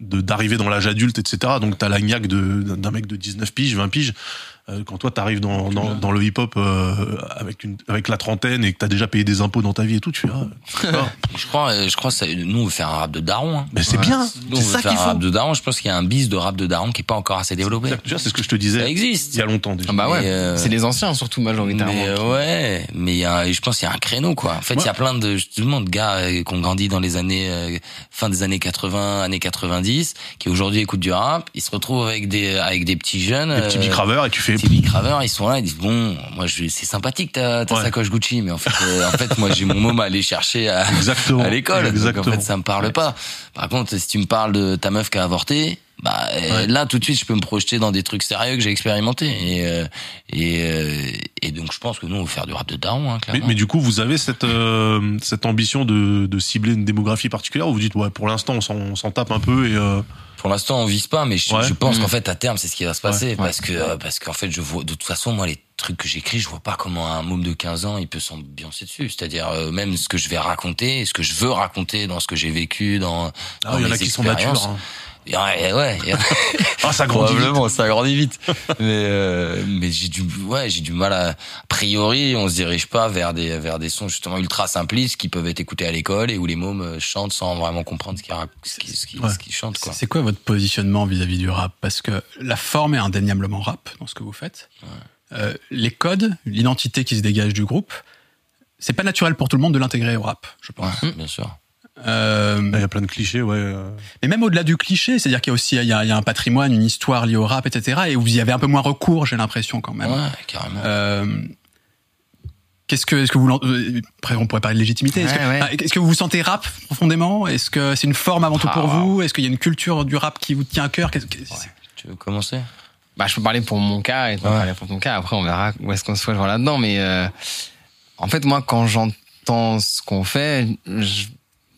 De, d'arriver dans l'âge adulte, et cetera. Donc t'as la gnaque de, d'un mec de dix-neuf piges, vingt piges. Euh, quand toi t'arrives dans, dans, dans le hip-hop euh, avec, une, avec la trentaine et que t'as déjà payé des impôts dans ta vie et tout, tu fais... Ah, je crois, je crois que ça, nous on veut faire un rap de daron. Hein. Mais c'est ouais. bien, nous, c'est ça qu'il faut. On veut faire un rap de daron, je pense qu'il y a un bis de rap de daron qui est pas encore assez développé. C'est, c'est, c'est ce que je te disais. Ça existe. Il y a longtemps déjà. Ah bah ouais. euh... C'est les anciens surtout majoritairement. Mais euh, ouais, mais y a, je pense qu'il y a un créneau quoi. En fait il ouais. y a plein de, justement, de gars euh, qui ont grandi dans les années, euh, fin des années quatre-vingts, années quatre-vingt-dix, qui aujourd'hui écoutent du rap, ils se retrouvent avec des avec des petits jeunes, des petits bicraveurs, et tu fais des bicraveurs, ils sont là, ils disent bon, moi je, c'est sympathique ta ta ouais. sacoche Gucci, mais en fait euh, en fait moi j'ai mon môme à aller chercher à, à l'école, donc en fait ça me parle pas. Par contre si tu me parles de ta meuf qui a avorté, bah ouais. là tout de suite je peux me projeter dans des trucs sérieux que j'ai expérimenté, et euh, et euh, et donc je pense que nous on va faire du rap de daron hein, clairement. Mais, mais du coup vous avez cette euh, cette ambition de de cibler une démographie particulière, ou vous dites ouais pour l'instant on s'en, on s'en tape un peu et euh... Pour l'instant on vise pas, mais je, ouais. je pense mmh. qu'en fait à terme c'est ce qui va se passer, ouais. parce que euh, parce qu'en fait je vois de toute façon moi les trucs que j'écris, je vois pas comment un môme de quinze ans il peut s'ambiancer dessus, c'est-à-dire euh, même ce que je vais raconter, ce que je veux raconter dans ce que j'ai vécu dans, ah, dans il y en a qui sont matures hein. Ouais, ouais. Ah, ça grandit probablement, vite. ça grandit vite. Mais, euh, mais j'ai du, ouais, j'ai du mal à, a priori, on se dirige pas vers des, vers des sons, justement, ultra simplistes qui peuvent être écoutés à l'école et où les mômes chantent sans vraiment comprendre ce qu'ils, ce qu'ils, ce qu'ils, ouais. ce qu'ils chantent, quoi. C'est quoi votre positionnement vis-à-vis du rap? Parce que la forme est indéniablement rap dans ce que vous faites. Ouais. Euh, les codes, l'identité qui se dégage du groupe, c'est pas naturel pour tout le monde de l'intégrer au rap, je pense. Ouais, bien sûr. Euh, il y a plein de clichés, ouais. Mais même au-delà du cliché, c'est-à-dire qu'il y a aussi il y a, il y a un patrimoine, une histoire liée au rap, et cetera. Et vous y avez un peu moins recours, j'ai l'impression quand même. Ouais, carrément. Euh, qu'est-ce que, est-ce que vous, après on pourrait parler de légitimité. Ouais, est-ce, que, ouais. est-ce que vous vous sentez rap profondément? Est-ce que c'est une forme avant tout ah, pour wow. vous? Est-ce qu'il y a une culture du rap qui vous tient à cœur? Qu'est-ce, qu'est-ce, ouais. Tu veux commencer? Bah, je peux parler pour mon cas et toi ouais. parler pour ton cas. Après, on verra où est-ce qu'on se voit là-dedans. Mais euh, en fait, moi, quand j'entends ce qu'on fait, je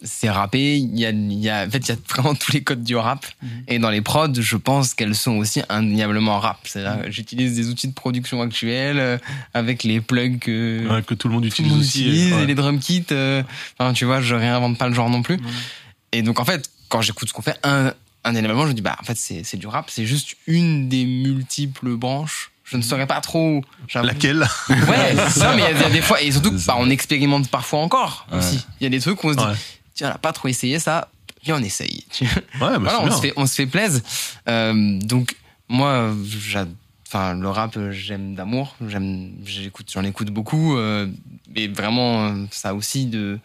c'est rappé, il y a, il y a, en fait, il y a vraiment tous les codes du rap. Mmh. Et dans les prods, je pense qu'elles sont aussi indéniablement rap. C'est-à-dire, mmh. j'utilise des outils de production actuels, euh, avec les plugs que, ouais, que tout le monde utilise aussi. Et, ouais. et les drum kits, euh, enfin, tu vois, je réinvente pas le genre non plus. Mmh. Et donc, en fait, quand j'écoute ce qu'on fait, un, indéniablement, je me dis, bah, en fait, c'est, c'est du rap, c'est juste une des multiples branches. Je ne saurais pas trop. J'avoue. Laquelle? Ouais, c'est ça, mais il y, y a des fois, et surtout, bah, on expérimente parfois encore ouais. aussi. Il y a des trucs où on se dit, ouais. tiens, on n'a pas trop essayé ça, puis on essaye. Ouais, bah voilà, on se fait, on se fait plaisir. Euh, donc moi, enfin le rap, j'aime d'amour, j'aime, j'écoute, j'en écoute beaucoup, euh, et vraiment ça aussi de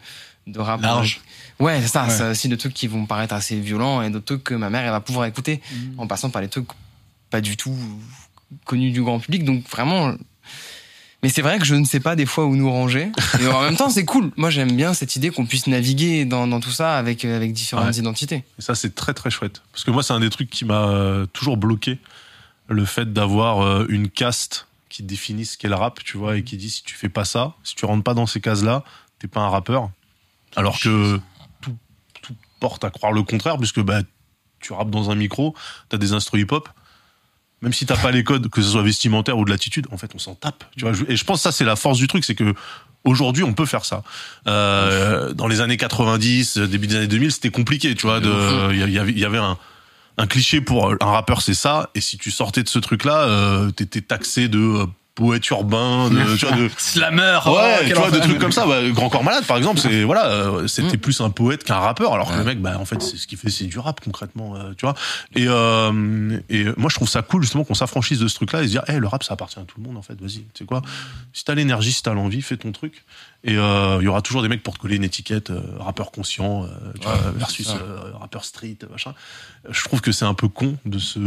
de rap large. Ouais, c'est ça, ouais. ça aussi de trucs qui vont paraître assez violents et d'autres trucs que ma mère elle va pouvoir écouter, mmh. en passant par les trucs pas du tout connus du grand public. Donc vraiment. Mais c'est vrai que je ne sais pas des fois où nous ranger. Et en même temps, c'est cool. Moi, j'aime bien cette idée qu'on puisse naviguer dans, dans tout ça avec, avec différentes ouais. identités. Et ça, c'est très, très chouette. Parce que moi, c'est un des trucs qui m'a toujours bloqué. Le fait d'avoir une caste qui définit ce qu'est le rap, tu vois, et qui dit si tu fais pas ça, si tu rentres pas dans ces cases-là, t'es pas un rappeur. Alors que tout, porte à croire le contraire, puisque bah, tu rappes dans un micro, t'as des instrus hip-hop, même si t'as pas les codes, que ce soit vestimentaire ou de l'attitude, en fait, on s'en tape. Tu vois, et je pense que ça, c'est la force du truc, c'est que aujourd'hui, on peut faire ça. Euh, dans les années quatre-vingt-dix, début des années deux mille, c'était compliqué, tu vois. De, il y avait un, un cliché pour un rappeur, c'est ça. Et si tu sortais de ce truc-là, euh, t'étais taxé de euh, poète urbain, de, tu vois, de slammer, ouais, oh, tu vois, de trucs comme ça. Bah, Grand Corps Malade, par exemple, c'est voilà, euh, c'était plus un poète qu'un rappeur. Alors que le mec, bah, en fait, c'est, ce qu'il fait, c'est du rap concrètement, euh, tu vois. Et euh, et moi, je trouve ça cool justement qu'on s'affranchisse de ce truc-là et se dire, hey, le rap, ça appartient à tout le monde, en fait. Vas-y, tu sais quoi, si t'as l'énergie, si t'as l'envie, fais ton truc. Et il euh, y aura toujours des mecs pour te coller une étiquette euh, rappeur conscient euh, tu ouais, vois, versus euh, rappeur street, machin. Je trouve que c'est un peu con de se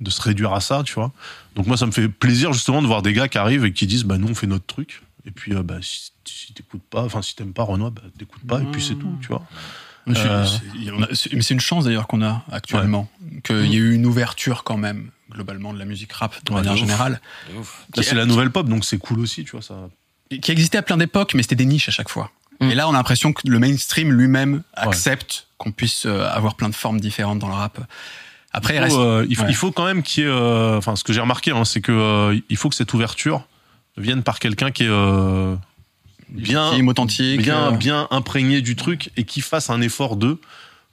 de se réduire à ça, tu vois. Donc moi, ça me fait plaisir justement de voir des gars qui arrivent et qui disent, bah nous, on fait notre truc. Et puis, euh, bah si, si t'écoutes pas, enfin si t'aimes pas Renoir, bah t'écoutes pas. Et puis c'est tout, tu vois. Mais euh, c'est, c'est une chance d'ailleurs qu'on a actuellement, ouais. qu'il mmh. y ait eu une ouverture quand même globalement de la musique rap de ouais, manière générale. Là, c'est la nouvelle pop, donc c'est cool aussi, tu vois ça. Qui existait à plein d'époques, mais c'était des niches à chaque fois. Mmh. Et là, on a l'impression que le mainstream lui-même accepte ouais. qu'on puisse avoir plein de formes différentes dans le rap. Après, il, reste... euh, il, faut, ouais. il faut quand même qu'il y ait... Enfin, euh, ce que j'ai remarqué, hein, c'est que euh, il faut que cette ouverture vienne par quelqu'un qui est euh, bien, authentique, bien, euh... bien imprégné du truc et qui fasse un effort d'eux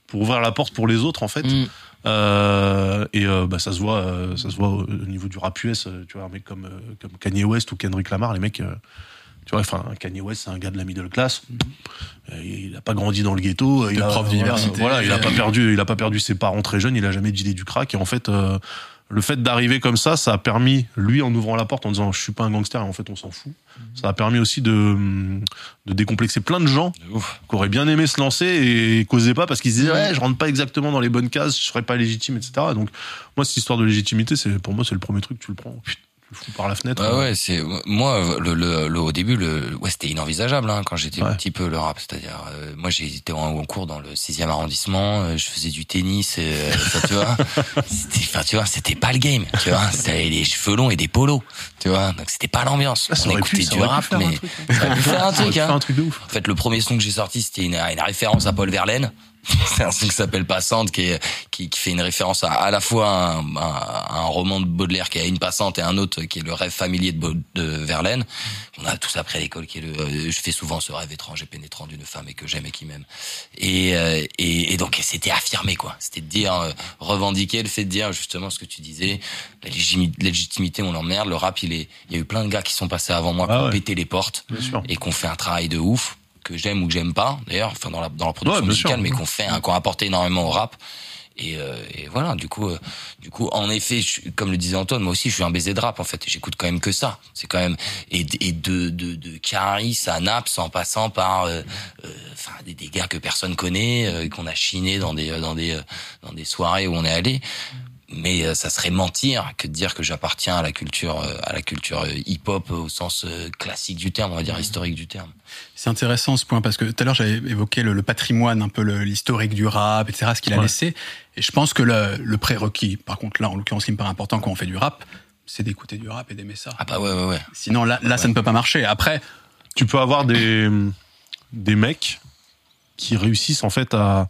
pour ouvrir la porte pour les autres, en fait. Mmh. Euh, et euh, bah, ça se voit, euh, ça se voit au, au niveau du rap U S. Euh, tu vois, un mec comme, euh, comme Kanye West ou Kendrick Lamar, les mecs... Euh, tu vois, enfin, Kanye West, c'est un gars de la middle class. Il n'a pas grandi dans le ghetto. Il a, prof d'université. Voilà, il n'a pas perdu, il a pas perdu ses parents très jeunes. Il n'a jamais dealé du crack. Et en fait, euh, le fait d'arriver comme ça, ça a permis, lui, en ouvrant la porte, en disant, je suis pas un gangster. Et en fait, on s'en fout. Mm-hmm. Ça a permis aussi de, de décomplexer plein de gens qui auraient bien aimé se lancer et causaient pas parce qu'ils disaient, ouais, je rentre pas exactement dans les bonnes cases, je serais pas légitime, et cetera. Donc, moi, cette histoire de légitimité, c'est, pour moi, c'est le premier truc, tu le prends. Putain. Fou par la fenêtre. Bah ouais, c'est moi le, le, le au début le ouais, c'était inenvisageable hein, quand j'étais ouais. un petit peu le rap, c'est-à-dire euh, moi j'étais en, en cours dans le sixième arrondissement, euh, je faisais du tennis et, euh, ça, tu vois. C'était enfin tu vois, c'était pas le game, tu vois, c'était les cheveux longs et des polos, tu vois. Donc c'était pas l'ambiance. Ça on écoutait pu, du rap mais truc, hein. ça aurait pu faire un truc hein. Un truc de ouf. En fait, le premier son que j'ai sorti, c'était une, une référence à Paul Verlaine. C'est un son qui s'appelle Passante, qui, est, qui, qui fait une référence à à la fois un, un, un roman de Baudelaire qui est une passante et un autre qui est le rêve familier de, Baud- de Verlaine. On a tous appris à l'école qui est le, euh, je fais souvent ce rêve étrange et pénétrant d'une femme et que j'aime et qui m'aime. Et, euh, et, et donc, c'était affirmé, quoi. C'était de dire, euh, revendiquer le fait de dire justement ce que tu disais, la légitimité, on l'emmerde, le rap, il est, il y a eu plein de gars qui sont passés avant moi, qui ah ont ouais. pété les portes et qui ont fait un travail de ouf. Que j'aime ou que j'aime pas, d'ailleurs, enfin dans la dans la production ouais, musicale, sûr. mais qu'on fait, hein, qu'on apporte énormément au rap. Et, euh, et voilà, du coup, euh, du coup, en effet, je, comme le disait Antoine, moi aussi, je suis un baiser de rap en fait. J'écoute quand même que ça. C'est quand même et, et de de de Caris à Naps, en passant par, enfin, euh, euh, des, des gars que personne connaît, euh, qu'on a chiné dans des dans des dans des soirées où on est allé. Mais euh, ça serait mentir que de dire que j'appartiens à la culture, euh, à la culture euh, hip-hop au sens euh, classique du terme, on va dire historique du terme. C'est intéressant ce point parce que tout à l'heure j'avais évoqué le, le patrimoine, un peu le, l'historique du rap, et cetera, ce qu'il ouais. a laissé. Et je pense que le, le prérequis, par contre là en l'occurrence, ce qui me paraît important quand on fait du rap, c'est d'écouter du rap et d'aimer ça. Ah bah ouais ouais ouais. Sinon là là ouais. ça ne peut pas marcher. Après, tu peux avoir des des mecs qui réussissent en fait à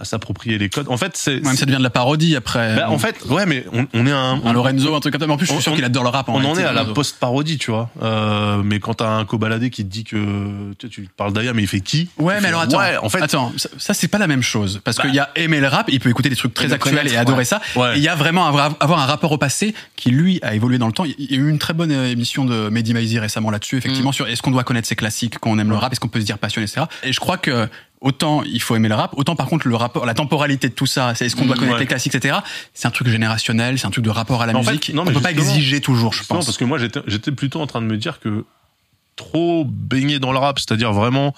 à s'approprier les codes. En fait, c'est... Même c'est... ça devient de la parodie, après. Bah, on... en fait, ouais, mais on, on est un... Un Lorenzo, un truc comme ça. Mais en plus, je suis on, sûr on, qu'il adore le rap. En on en est à Lorenzo. La post-parodie, tu vois. Euh, mais quand t'as un cobaladé qui te dit que... Tu, sais, tu parles d'Aya, mais il fait qui? Ouais, mais, mais alors, attends. Ouais, en fait... Attends, ça, ça, c'est pas la même chose. Parce bah, qu'il y a aimer le rap, il peut écouter des trucs très actuels et ouais. adorer ça. Ouais. Et il y a vraiment avoir, avoir un rapport au passé qui, lui, a évolué dans le temps. Il y a eu une très bonne émission de Mehdi Maizi récemment là-dessus, effectivement, mm. sur est-ce qu'on doit connaître ses classiques quand on aime le rap, est-ce qu'on peut se dire passionné, et cetera. Et je crois que... Autant il faut aimer le rap, autant par contre le rapport, la temporalité de tout ça, c'est ce qu'on doit connaître ouais. les classiques, et cetera. C'est un truc générationnel, c'est un truc de rapport à la en musique. Fait, non, on peut pas exiger toujours, je pense. Parce que moi j'étais, j'étais plutôt en train de me dire que trop baigner dans le rap, c'est-à-dire vraiment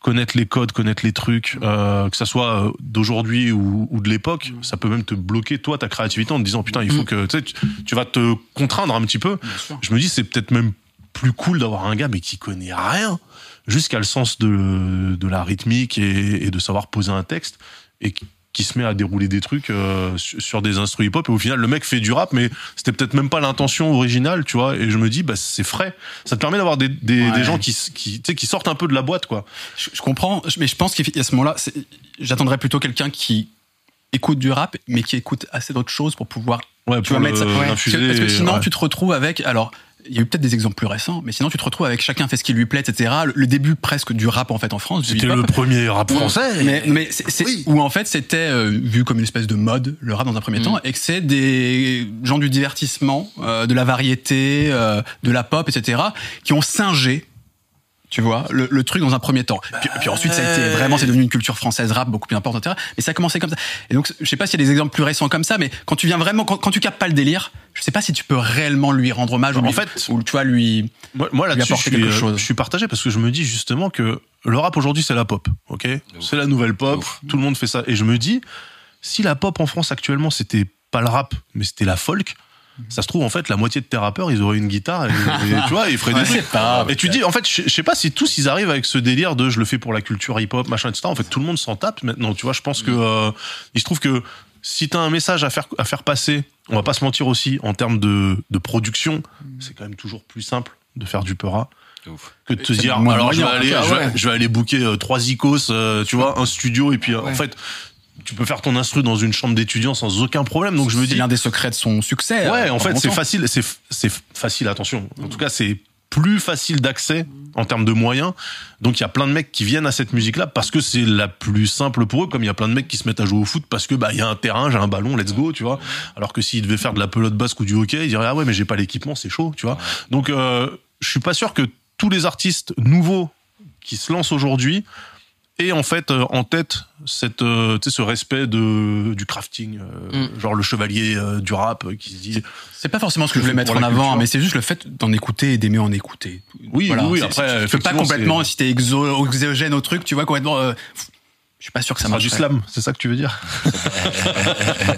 connaître les codes, connaître les trucs, euh, que ça soit d'aujourd'hui ou, ou de l'époque, ça peut même te bloquer toi ta créativité en te disant putain il faut que tu sais, tu vas te contraindre un petit peu. Je me dis c'est peut-être même plus cool d'avoir un gars mais qui connaît rien. Jusqu'à le sens de, de la rythmique et, et de savoir poser un texte et qui se met à dérouler des trucs euh, sur des instruments hip-hop, et au final le mec fait du rap, mais c'était peut-être même pas l'intention originale, tu vois. Et je me dis, bah c'est frais, ça te permet d'avoir des des, ouais. des gens qui qui tu sais qui sortent un peu de la boîte, quoi. Je, je comprends, mais je pense qu'à ce moment-là, c'est, j'attendrais plutôt quelqu'un qui écoute du rap, mais qui écoute assez d'autres choses pour pouvoir ouais, tu pour vas le, mettre ça. Ouais. Parce que sinon ouais. tu te retrouves avec alors. Il y a eu peut-être des exemples plus récents, mais sinon tu te retrouves avec chacun fait ce qui lui plaît, et cetera. Le, le début presque du rap en fait en France. C'était le premier rap français. Mais, mais c'est, c'est, oui. où en fait c'était euh, vu comme une espèce de mode, le rap dans un premier mmh. temps, et que c'est des gens du divertissement, euh, de la variété, euh, de la pop, et cetera, qui ont singé. Tu vois, le, le truc dans un premier temps. Puis, puis ensuite, ça a été vraiment, c'est devenu une culture française rap, beaucoup plus importante, et cetera. Mais ça a commencé comme ça. Et donc, je sais pas s'il y a des exemples plus récents comme ça, mais quand tu viens vraiment, quand, quand tu captes pas le délire, je sais pas si tu peux réellement lui rendre hommage, en ou, fait, lui, ou tu vois, lui, moi, moi là-dessus, lui apporter je suis, quelque chose. Je suis partagé parce que je me dis justement que le rap aujourd'hui, c'est la pop, ok ? C'est la nouvelle pop, ouf. Tout le monde fait ça. Et je me dis, si la pop en France actuellement, c'était pas le rap, mais c'était la folk, ça se trouve, en fait, la moitié de tes rappeurs, ils auraient une guitare, et, et, tu vois, ils feraient des trucs. Ouais, et tu dis, en fait, je sais pas si tous ils arrivent avec ce délire de je le fais pour la culture hip-hop, machin, et cetera. En fait, tout le monde s'en tape maintenant, tu vois. Je pense que, euh, il se trouve que si t'as un message à faire, à faire passer, on va pas se mentir aussi, en termes de, de production, c'est quand même toujours plus simple de faire du peura. Ouf. Que de te dire, alors je vais aller, je vais, je vais aller booker trois icos, euh, tu vois, un studio, et puis, ouais. en fait, tu peux faire ton instru dans une chambre d'étudiant sans aucun problème. Donc je me dis, c'est l'un des secrets de son succès. Ouais, en fait, c'est facile, c'est, c'est facile, attention. En tout cas, c'est plus facile d'accès en termes de moyens. Donc il y a plein de mecs qui viennent à cette musique-là parce que c'est la plus simple pour eux, comme il y a plein de mecs qui se mettent à jouer au foot parce que bah il y a un terrain, j'ai un ballon, let's go, tu vois. Alors que s'ils devaient faire de la pelote basque ou du hockey, ils diraient ah ouais, mais j'ai pas l'équipement, c'est chaud, tu vois. Donc euh, je suis pas sûr que tous les artistes nouveaux qui se lancent aujourd'hui et en fait euh, en tête cette euh, tu sais ce respect de du crafting euh, mm. genre le chevalier euh, du rap euh, qui se dit c'est pas forcément ce que je voulais mettre en avant culture. Mais c'est juste le fait d'en écouter et d'aimer en écouter. Oui voilà, oui après fais pas complètement c'est... si t'es exo- exogène au truc tu vois complètement euh, je suis pas sûr que ça, ça marche. Du slam, c'est ça que tu veux dire?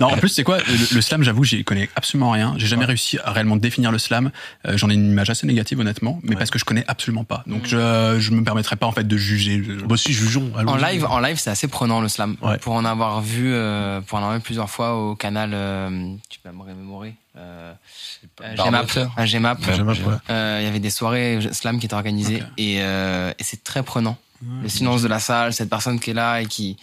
Non, en plus, c'est quoi le, le slam, j'avoue, j'y connais absolument rien. J'ai jamais ouais. réussi à réellement définir le slam. Euh, j'en ai une image assez négative, honnêtement, mais ouais. parce que je connais absolument pas. Donc, je, je me permettrai pas, en fait, de juger. Bah, si, jugeons. En live, en live, c'est assez prenant, le slam. Ouais. Pour en avoir vu, euh, pour en avoir vu plusieurs fois au canal, euh, tu peux me remémorer? Euh, un G M A P, un G M A P. Il ouais. euh, y avait des soirées slam qui étaient organisées okay. et, euh, et c'est très prenant. Le silence de la salle, cette personne qui est là et qui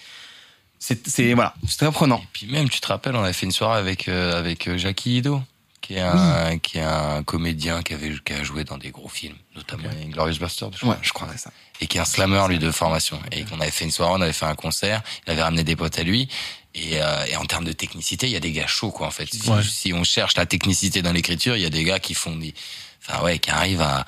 c'est c'est voilà, c'est très prenant. Et puis même tu te rappelles, on a fait une soirée avec euh, avec Jackie Ido qui est un oui. qui est un comédien qui avait qui a joué dans des gros films, notamment okay. Glorious Bastard, je crois. Ouais, je crois c'est ça. Et qui est un slammer lui de formation okay. et qu'on avait fait une soirée, on avait fait un concert, il avait ramené des potes à lui. Et, euh, et en termes de technicité, il y a des gars chauds quoi en fait. Si, ouais. si on cherche la technicité dans l'écriture, il y a des gars qui font des enfin ouais, qui arrivent à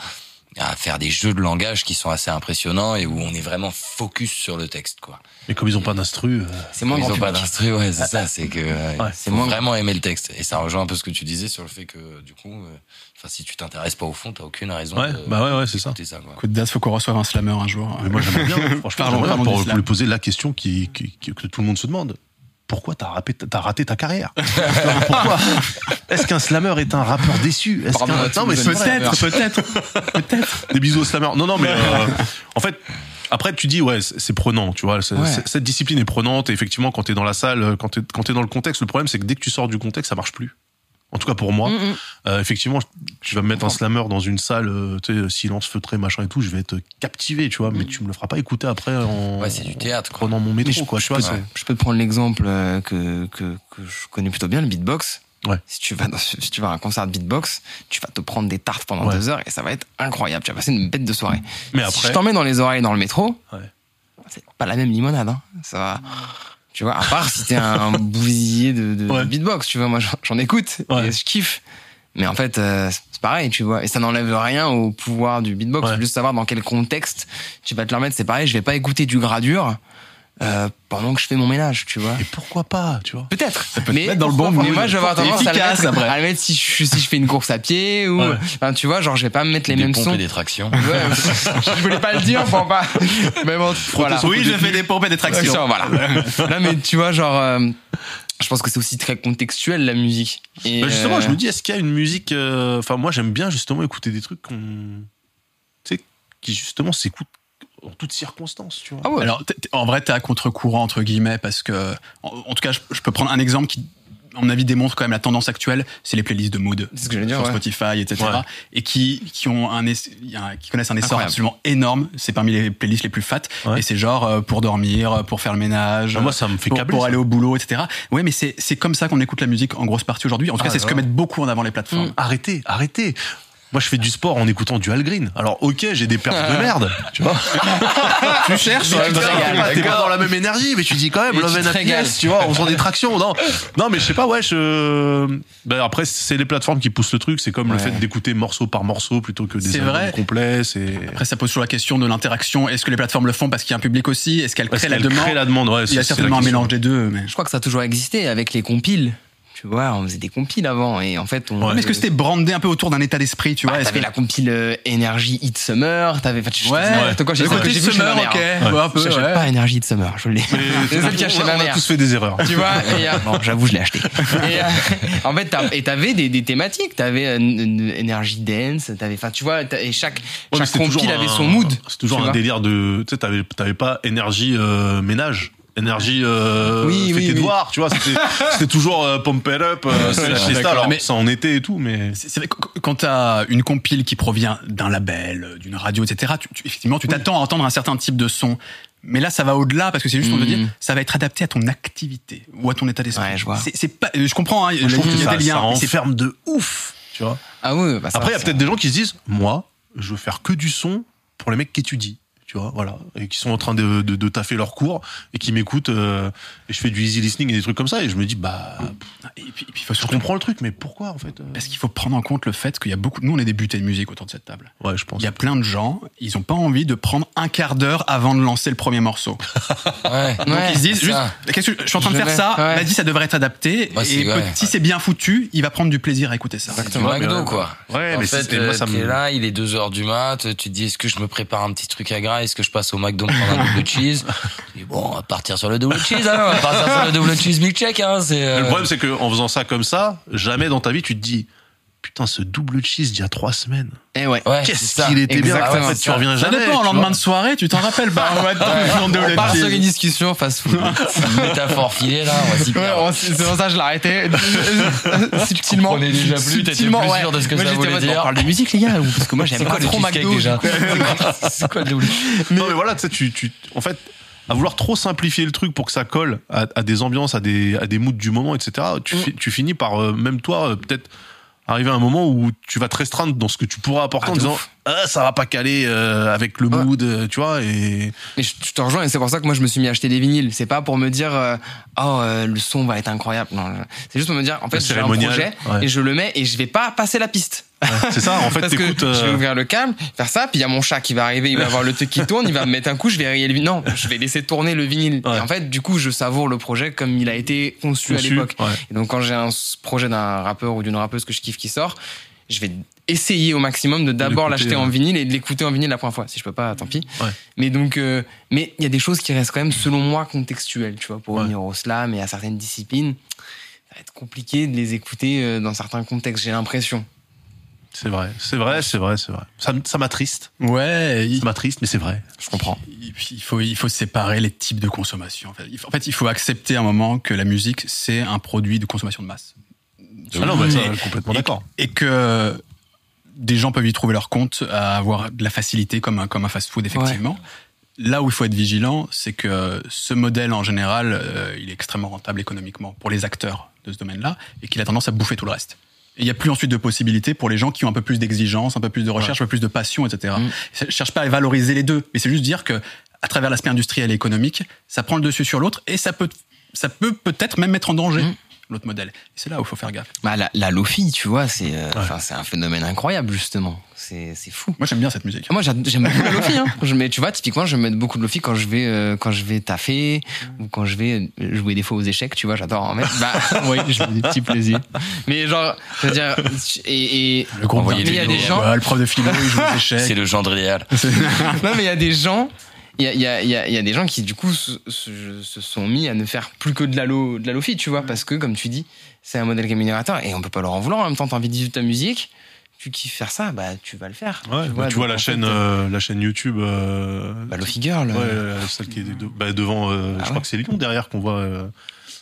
à faire des jeux de langage qui sont assez impressionnants et où on est vraiment focus sur le texte quoi. Mais comme ils ont pas d'instru, euh... c'est moins ils ont pas d'instru, ouais, c'est ça, c'est que ouais, c'est faut moins vraiment aimer le texte et ça rejoint un peu ce que tu disais sur le fait que du coup euh... enfin, si tu t'intéresses pas au fond, t'as aucune raison. Ouais, de, bah ouais, ouais, c'est ça. ça Écoute, Daz, faut qu'on reçoive un slammer un jour. Mais moi, j'aimerais bien, franchement, j'aimerais bien pour, pour lui poser la question qui, qui, qui, que tout le monde se demande. Pourquoi t'as raté, t'as raté ta carrière? Pourquoi? Est-ce qu'un slammer est un rappeur déçu? Est-ce Pardon, qu'un... Non, mais peut-être, peut-être, peut-être. Des bisous aux slammers. Non, non, mais euh, en fait, après tu dis ouais, c'est, c'est prenant, tu vois. C'est, ouais. c'est, cette discipline est prenante. Et effectivement, quand t'es dans la salle, quand t'es, quand t'es dans le contexte, le problème c'est que dès que tu sors du contexte, ça marche plus. En tout cas pour moi, mm-hmm. euh, effectivement, tu vas me mettre un slammer dans une salle, euh, tu sais, silence feutré, machin et tout, je vais être captivé, tu vois, mais tu me le feras pas écouter après en, ouais, c'est du théâtre, en prenant mon métro, je, quoi. Je, tu peux, vois, ouais. je peux te prendre l'exemple que, que, que je connais plutôt bien, le beatbox. Ouais. Si tu vas dans, si tu vas à un concert de beatbox, tu vas te prendre des tartes pendant ouais. deux heures et ça va être incroyable. Tu vas passer une bête de soirée. Mais après, si je t'en mets dans les oreilles dans le métro, ouais. c'est pas la même limonade, hein. Ça va. Tu vois, à part si t'es un bousillé de, de, ouais. de beatbox, tu vois, moi j'en, j'en écoute, ouais. et je kiffe. Mais en fait, euh, c'est pareil, tu vois, et ça n'enlève rien au pouvoir du beatbox, ouais. juste savoir dans quel contexte tu vas te le remettre, c'est pareil, je vais pas écouter du Gradure euh, pendant que je fais mon ménage, tu vois. Et pourquoi pas, tu vois. Peut-être, ça peut te mais, mettre dans le bon mais moi je vais avoir tendance à le mettre, après. à le mettre si je, si je fais une course à pied, ou, ouais. enfin, tu vois, genre je vais pas me mettre les des mêmes sons. Des pompes et des tractions. Ouais, je voulais pas le dire, pour pas. Mais bon, voilà. Oui, je fais des pompes et des tractions. Sûr, voilà. Non, mais tu vois, genre, euh, je pense que c'est aussi très contextuel, la musique. Et bah justement, euh... je me dis, est-ce qu'il y a une musique, enfin, euh, moi j'aime bien justement écouter des trucs qu'on, tu sais, qui justement s'écoutent en toutes circonstances, tu vois. Ah ouais. Alors, t'es, t'es, en vrai, t'es à contre-courant, entre guillemets, parce que, en, en tout cas, je, je peux prendre un exemple qui, à mon avis, démontre quand même la tendance actuelle, c'est les playlists de mood. C'est ce que je veux dire, sur ouais. Spotify, et cetera. Ouais. Et qui, qui ont un, es, qui connaissent un essor Incroyable. absolument énorme. C'est parmi les playlists les plus fat. Ouais. Et c'est genre, euh, pour dormir, pour faire le ménage. Ah, moi, ça me fait pour, câbler, pour ça. Aller au boulot, et cetera. Ouais, mais c'est, c'est comme ça qu'on écoute la musique en grosse partie aujourd'hui. En tout ah, cas, c'est alors. ce que mettent beaucoup en avant les plateformes. Mmh. Arrêtez, arrêtez. Moi, je fais du sport en écoutant du Al Green. Alors, ok, j'ai des perfs de merde, tu vois. Tu cherches, mais tu te régales, t'es pas dans la même énergie, mais tu dis quand même, et love and happiness, tu vois, on sent des tractions. Non, non, mais je sais pas, ouais, je... Ben, après, c'est les plateformes qui poussent le truc. C'est comme ouais. le fait d'écouter morceau par morceau plutôt que des albums complets. C'est... Après, ça pose toujours la question de l'interaction. Est-ce que les plateformes le font parce qu'il y a un public aussi? Est-ce qu'elles parce créent qu'elles la demande? Créent la demande, ouais, il y a certainement un mélange des deux. Mais... Je crois que ça a toujours existé avec les compiles. Tu vois, on faisait des compiles avant et en fait... On ouais. le... Est-ce que c'était brandé un peu autour d'un état d'esprit, tu vois? Ah, t'avais que... la compile euh, Energy Hit Summer, t'avais... Enfin, tu... Ouais, ouais. Quoi, j'ai, côté j'ai Summer, ok. Hein. Ouais, un peu, j'achète ouais. pas Energy Hit Summer, je l'ai. C'est celle qui a chez ma mère. On a tous fait des erreurs. Tu vois, et, euh... bon, j'avoue, je l'ai acheté. Et, euh... en fait, t'as... et t'avais des, des thématiques, t'avais euh, Energy Dance, t'avais... Enfin, tu vois, et chaque, ouais, chaque compile avait son mood. C'est toujours un délire de... Tu sais, t'avais, t'avais pas Energy Ménage. Énergie euh, oui, fête oui, Edouard, oui. tu vois, c'était, c'était toujours euh, pump it up, euh, c'est la fiesta, alors mais, ça en été et tout, mais... C'est, c'est vrai, quand t'as une compile qui provient d'un label, d'une radio, et cetera, tu, tu, effectivement, tu oui. t'attends à entendre un certain type de son, mais là, ça va au-delà, parce que c'est juste qu'on mmh. veut dire, ça va être adapté à ton activité, ou à ton état d'esprit. Ouais, je vois. C'est, c'est pas, je comprends, hein, je, je trouve qu'il y a ça, des liens, mais c'est ferme de ouf, tu vois. Ah oui, bah ça Après, il y a ça. peut-être des gens qui se disent, moi, je veux faire que du son pour les mecs qui étudient. Tu vois, voilà, et qui sont en train de, de, de taffer leurs cours et qui m'écoutent euh, et je fais du easy listening et des trucs comme ça et je me dis bah et puis, et puis, faut je comprends le truc mais pourquoi en fait euh... parce qu'il faut prendre en compte le fait qu'il y a beaucoup nous on est des butées de musique autour de cette table, ouais je pense il y a plein de gens ils ont pas envie de prendre un quart d'heure avant de lancer le premier morceau ouais, donc ouais, ils se disent juste qu'est-ce que je suis en train je de faire vais, ça ouais. vas-y ça devrait être adapté bah, et ouais, si ouais. c'est bien foutu il va prendre du plaisir à écouter ça exactement c'est du McDo quoi ouais en mais fait euh, moi, ça t'es me... là il est deux heures du mat tu te dis est-ce que je me prépare un petit truc à grain est-ce que je passe au McDo prendre un double cheese? Et bon, on va partir sur le double cheese, hein, on va partir sur le double cheese Big Check. Hein, c'est euh... Le problème, c'est qu'en faisant ça comme ça, jamais dans ta vie, tu te dis putain, ce double cheese d'il y a trois semaines. Eh ouais, ouais qu'est-ce c'est qu'il ça. était Exactement. bien. En fait, tu reviens jamais. Ça dépend, le lendemain de soirée, tu t'en rappelles. Bah, on va être dans le double cheese. Sur une discussion fast food. C'est une métaphore filée, là. On va s'y perdre. Ouais, c'est pour ça que je l'arrêtais. Subtilement. On est déjà plus, t'étais plus ouais. sûr de ce que moi, ça voulait dire. On parle de musique, les gars, parce que moi, j'aime pas trop McDo. déjà. C'est quoi le double cheese? Non, mais voilà, tu sais, tu, tu, en fait, à vouloir trop simplifier le truc pour que ça colle à, à des ambiances, à des, à des moods du moment, et cetera, tu, tu finis par, même toi, peut-être, arriver à un moment où tu vas te restreindre dans ce que tu pourras apporter ah, en disant ah, ça va pas caler euh, avec le mood ouais. tu vois et mais je, je te rejoins et c'est pour ça que moi je me suis mis à acheter des vinyles c'est pas pour me dire euh, oh euh, le son va être incroyable non c'est juste pour me dire en fait j'ai un projet ouais. et je le mets et je vais pas passer la piste ouais, c'est ça en fait parce que euh... je vais ouvrir le câble faire ça puis il y a mon chat qui va arriver il va avoir le truc qui tourne il va me mettre un coup je vais rayer le vinyle non je vais laisser tourner le vinyle ouais. et en fait du coup je savoure le projet comme il a été conçu, conçu à l'époque ouais. et donc quand j'ai un projet d'un rappeur ou d'une rappeuse que je kiffe qui sort je vais essayer au maximum de d'abord de l'acheter ouais. en vinyle et de l'écouter en vinyle la première fois. Si je peux pas, tant pis. Ouais. Mais donc, euh, mais il y a des choses qui restent quand même, selon moi, contextuelles, tu vois, pour revenir ouais. au slam et à certaines disciplines. Ça va être compliqué de les écouter dans certains contextes, j'ai l'impression. C'est vrai, c'est vrai, c'est vrai, c'est vrai. Ça, ça m'attriste. Ouais. Ça m'attriste, mais c'est vrai. Je comprends. Il faut, il faut séparer les types de consommation. En fait, en fait, il faut accepter à un moment que la musique, c'est un produit de consommation de masse. Ah non, bah, ça, et, complètement et, d'accord. Et que des gens peuvent y trouver leur compte à avoir de la facilité comme un, comme un fast-food, effectivement. Ouais. Là où il faut être vigilant, c'est que ce modèle, en général, euh, il est extrêmement rentable économiquement pour les acteurs de ce domaine-là et qu'il a tendance à bouffer tout le reste. Et il n'y a plus ensuite de possibilités pour les gens qui ont un peu plus d'exigence, un peu plus de recherche, ouais. un peu plus de passion, et cetera. Mmh. Je ne cherche pas à valoriser les deux, mais c'est juste dire que, à travers l'aspect industriel et économique, ça prend le dessus sur l'autre et ça peut, ça peut peut-être même mettre en danger. Mmh. L'autre modèle. Et c'est là où il faut faire gaffe. Bah, la, la Lofi, tu vois, c'est, euh, ouais. c'est un phénomène incroyable, justement. C'est, c'est fou. Moi, j'aime bien cette musique. Moi, j'aime beaucoup la Lofi. Hein. Je mets, tu vois, typiquement, je mets beaucoup de Lofi quand je vais, euh, quand je vais taffer ou quand je vais jouer des fois aux échecs, tu vois, j'adore en mettre. Bah, oui, je fais des petits plaisirs. Mais genre, je veux dire, et, et le groupe, il y a des gens. Bah, le prof de philo, il joue aux échecs. C'est le genre idéal. Non, mais il y a des gens. Il y a, il y a, il y a des gens qui, du coup, se, se, se sont mis à ne faire plus que de la, lo, de la Lofi, tu vois, parce que, comme tu dis, c'est un modèle rémunérateur et on peut pas leur en vouloir. En même temps, t'as envie de vivre ta musique, tu kiffes faire ça, bah tu vas le faire. Ouais, tu vois, tu vois la chaîne, fait, euh, la chaîne YouTube. Euh, bah, Lofi Girl. Ouais, euh, celle qui est de, bah, devant. Euh, ah je ouais. crois que c'est Lyon derrière qu'on voit. Euh,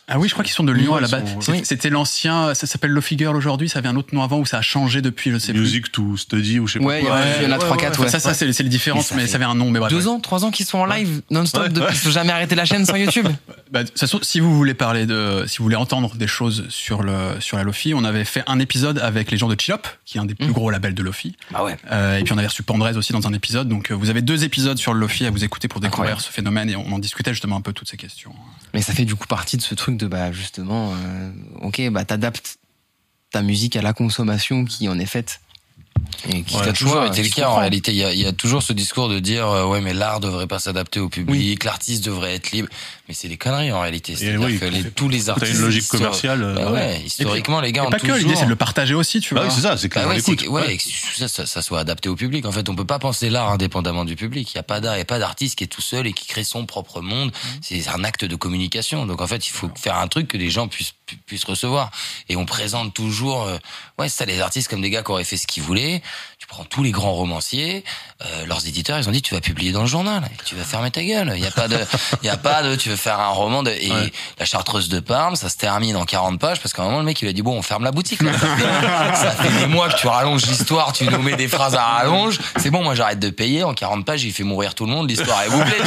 ah oui, je crois qu'ils sont de Lyon, Lyon à la base. Sont... C'était l'ancien, ça s'appelle Lofi Girl aujourd'hui, ça avait un autre nom avant ou ça a changé depuis, je sais Music plus. Music to Study ou je sais pas. Ouais, quoi. Ouais, il y en a trois, quatre. Ouais. Ça, ça c'est, c'est les différences, mais ça avait un nom. Mais bref, deux ouais. ans, trois ans qu'ils sont en live ouais. non-stop, ouais. depuis, ouais. Ils ne jamais arrêter la chaîne sur YouTube. Bah, de toute façon, si vous voulez parler de, si vous voulez entendre des choses sur le, sur la Lofi, on avait fait un épisode avec les gens de Chilop, qui est un des plus mmh. gros labels de Lofi. Ah ouais. Euh, et puis on avait reçu Pandrez aussi dans un épisode. Donc vous avez deux épisodes sur le Lofi à vous écouter pour découvrir Incroyable. Ce phénomène et on en discutait justement un peu toutes ces questions. Mais ça fait du coup partie de ce truc de bah justement euh, ok bah t'adaptes ta musique à la consommation qui en est faite et qui ouais, a toujours été le cas en réalité. Il y, a, il y a toujours ce discours de dire euh, ouais mais l'art devrait pas s'adapter au public, oui. l'artiste devrait être libre, mais c'est des conneries en réalité. C'est-à-dire oui, que les, tous les artistes, t'as une logique commerciale bah euh, ouais, ouais. historiquement puis, les gars ont pas toujours... que l'idée c'est de le partager aussi tu bah vois oui, c'est ça c'est clair bah ouais, c'est que, ouais, ouais. que ça, ça, ça soit adapté au public. En fait on peut pas penser l'art indépendamment du public. Il y a pas d'art, il y a pas d'artiste qui est tout seul et qui crée son propre monde. C'est un acte de communication, donc en fait il faut faire un truc que les gens puissent puissent recevoir et on présente toujours euh, ouais c'est ça les artistes comme des gars qui auraient fait ce qu'ils voulaient. Tu prends tous les grands romanciers, euh, leurs éditeurs ils ont dit tu vas publier dans le journal, tu vas fermer ta gueule, il y a pas de il y a pas de tu veux faire un roman de, et ouais. La Chartreuse de Parme ça se termine en quarante pages parce qu'à un moment le mec il a dit bon on ferme la boutique là. Ça, fait, ça fait des mois que tu rallonges l'histoire, tu nous mets des phrases à rallonge, c'est bon moi j'arrête de payer, en quarante pages il fait mourir tout le monde, l'histoire est bouclée tu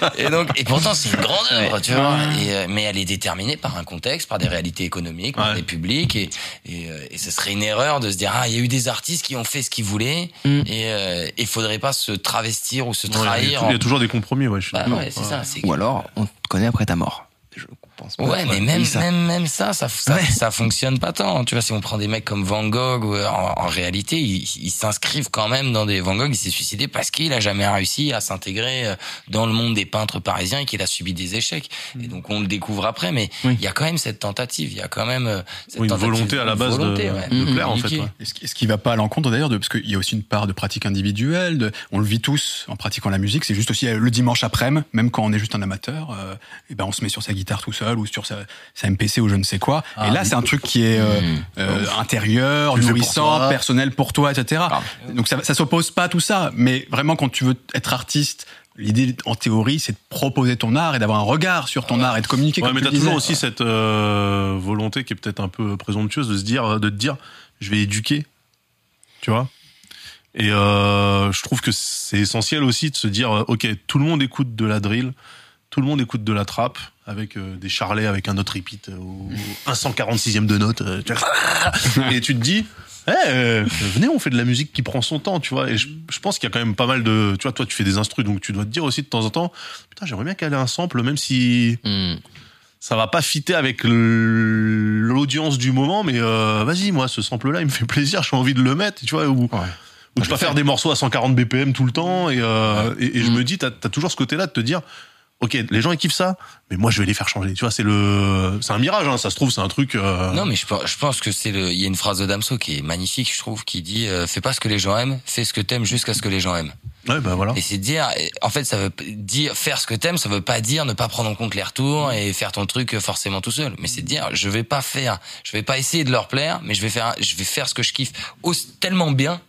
vois. Et donc et pourtant c'est une grande œuvre tu vois et, mais elle est déterminée par un contexte, par des réalités économiques, ouais. par des publics et, et, et ce serait une erreur de se dire ah il y a eu des artistes qui ont fait ce qu'ils voulaient mm. et euh, il faudrait pas se travestir ou se trahir. Il y a toujours des compromis ouais, je bah, ouais c'est ouais. ça c'est... ou alors on te connaît après ta mort. Je pense pas. Ouais, mais même, ça. même, même ça, ça, ça, ouais. ça fonctionne pas tant. Tu vois, si on prend des mecs comme Van Gogh, en, en réalité, ils, ils s'inscrivent quand même dans des. Van Gogh, il s'est suicidé parce qu'il a jamais réussi à s'intégrer dans le monde des peintres parisiens et qu'il a subi des échecs. Et donc, on le découvre après, mais il oui. y a quand même cette tentative. Il y a quand même cette oui, une tentative, volonté à la base volonté, de, ouais, de, de plaire, en fait. Ouais. Et ce qui va pas à l'encontre d'ailleurs, de, parce qu'il y a aussi une part de pratique individuelle. De, on le vit tous en pratiquant la musique. C'est juste aussi le dimanche après-midi, même quand on est juste un amateur, euh, et ben on se met sur sa guitare tout seul ou sur sa, sa M P C ou je ne sais quoi ah, et là c'est un truc qui est euh, mmh. euh, intérieur, tu nourrissant, personnel pour toi etc. Ah. Donc ça, ça s'oppose pas à tout ça, mais vraiment quand tu veux être artiste l'idée en théorie c'est de proposer ton art et d'avoir un regard sur ton ah. art et de communiquer ouais, comme mais tu t'as disais. Toujours aussi cette euh, volonté qui est peut-être un peu présomptueuse de se dire de te dire je vais éduquer tu vois et euh, je trouve que c'est essentiel aussi de se dire ok tout le monde écoute de la drill, tout le monde écoute de la trappe avec euh, des charlets, avec un autre repeat au cent quarante-sixième de note. Euh, tu vois, et tu te dis, hey, euh, venez, on fait de la musique qui prend son temps, tu vois. Et je, je pense qu'il y a quand même pas mal de... Tu vois, toi, tu fais des instrus, donc tu dois te dire aussi de temps en temps, putain, j'aimerais bien caler un sample, même si mm. ça va pas fitter avec l'audience du moment, mais euh, vas-y, moi, ce sample-là, il me fait plaisir, j'ai envie de le mettre, tu vois, ou... Ouais. Ou je peux faire des morceaux à cent quarante B P M tout le temps, et, euh, ouais. et, et mm. je me dis, t'as, t'as toujours ce côté-là de te dire... Ok, les gens ils kiffent ça, mais moi je vais les faire changer. Tu vois, c'est le, c'est un mirage, hein. Ça se trouve, c'est un truc. Euh... Non, mais je pense, je pense que c'est le. Il y a une phrase de Damso qui est magnifique, je trouve, qui dit euh, "Fais pas ce que les gens aiment, fais ce que t'aimes jusqu'à ce que les gens aiment." Ouais, bah voilà. Et c'est dire, en fait, ça veut dire faire ce que t'aimes, ça veut pas dire ne pas prendre en compte les retours et faire ton truc forcément tout seul. Mais c'est dire, je vais pas faire, je vais pas essayer de leur plaire, mais je vais faire, je vais faire ce que je kiffe tellement bien.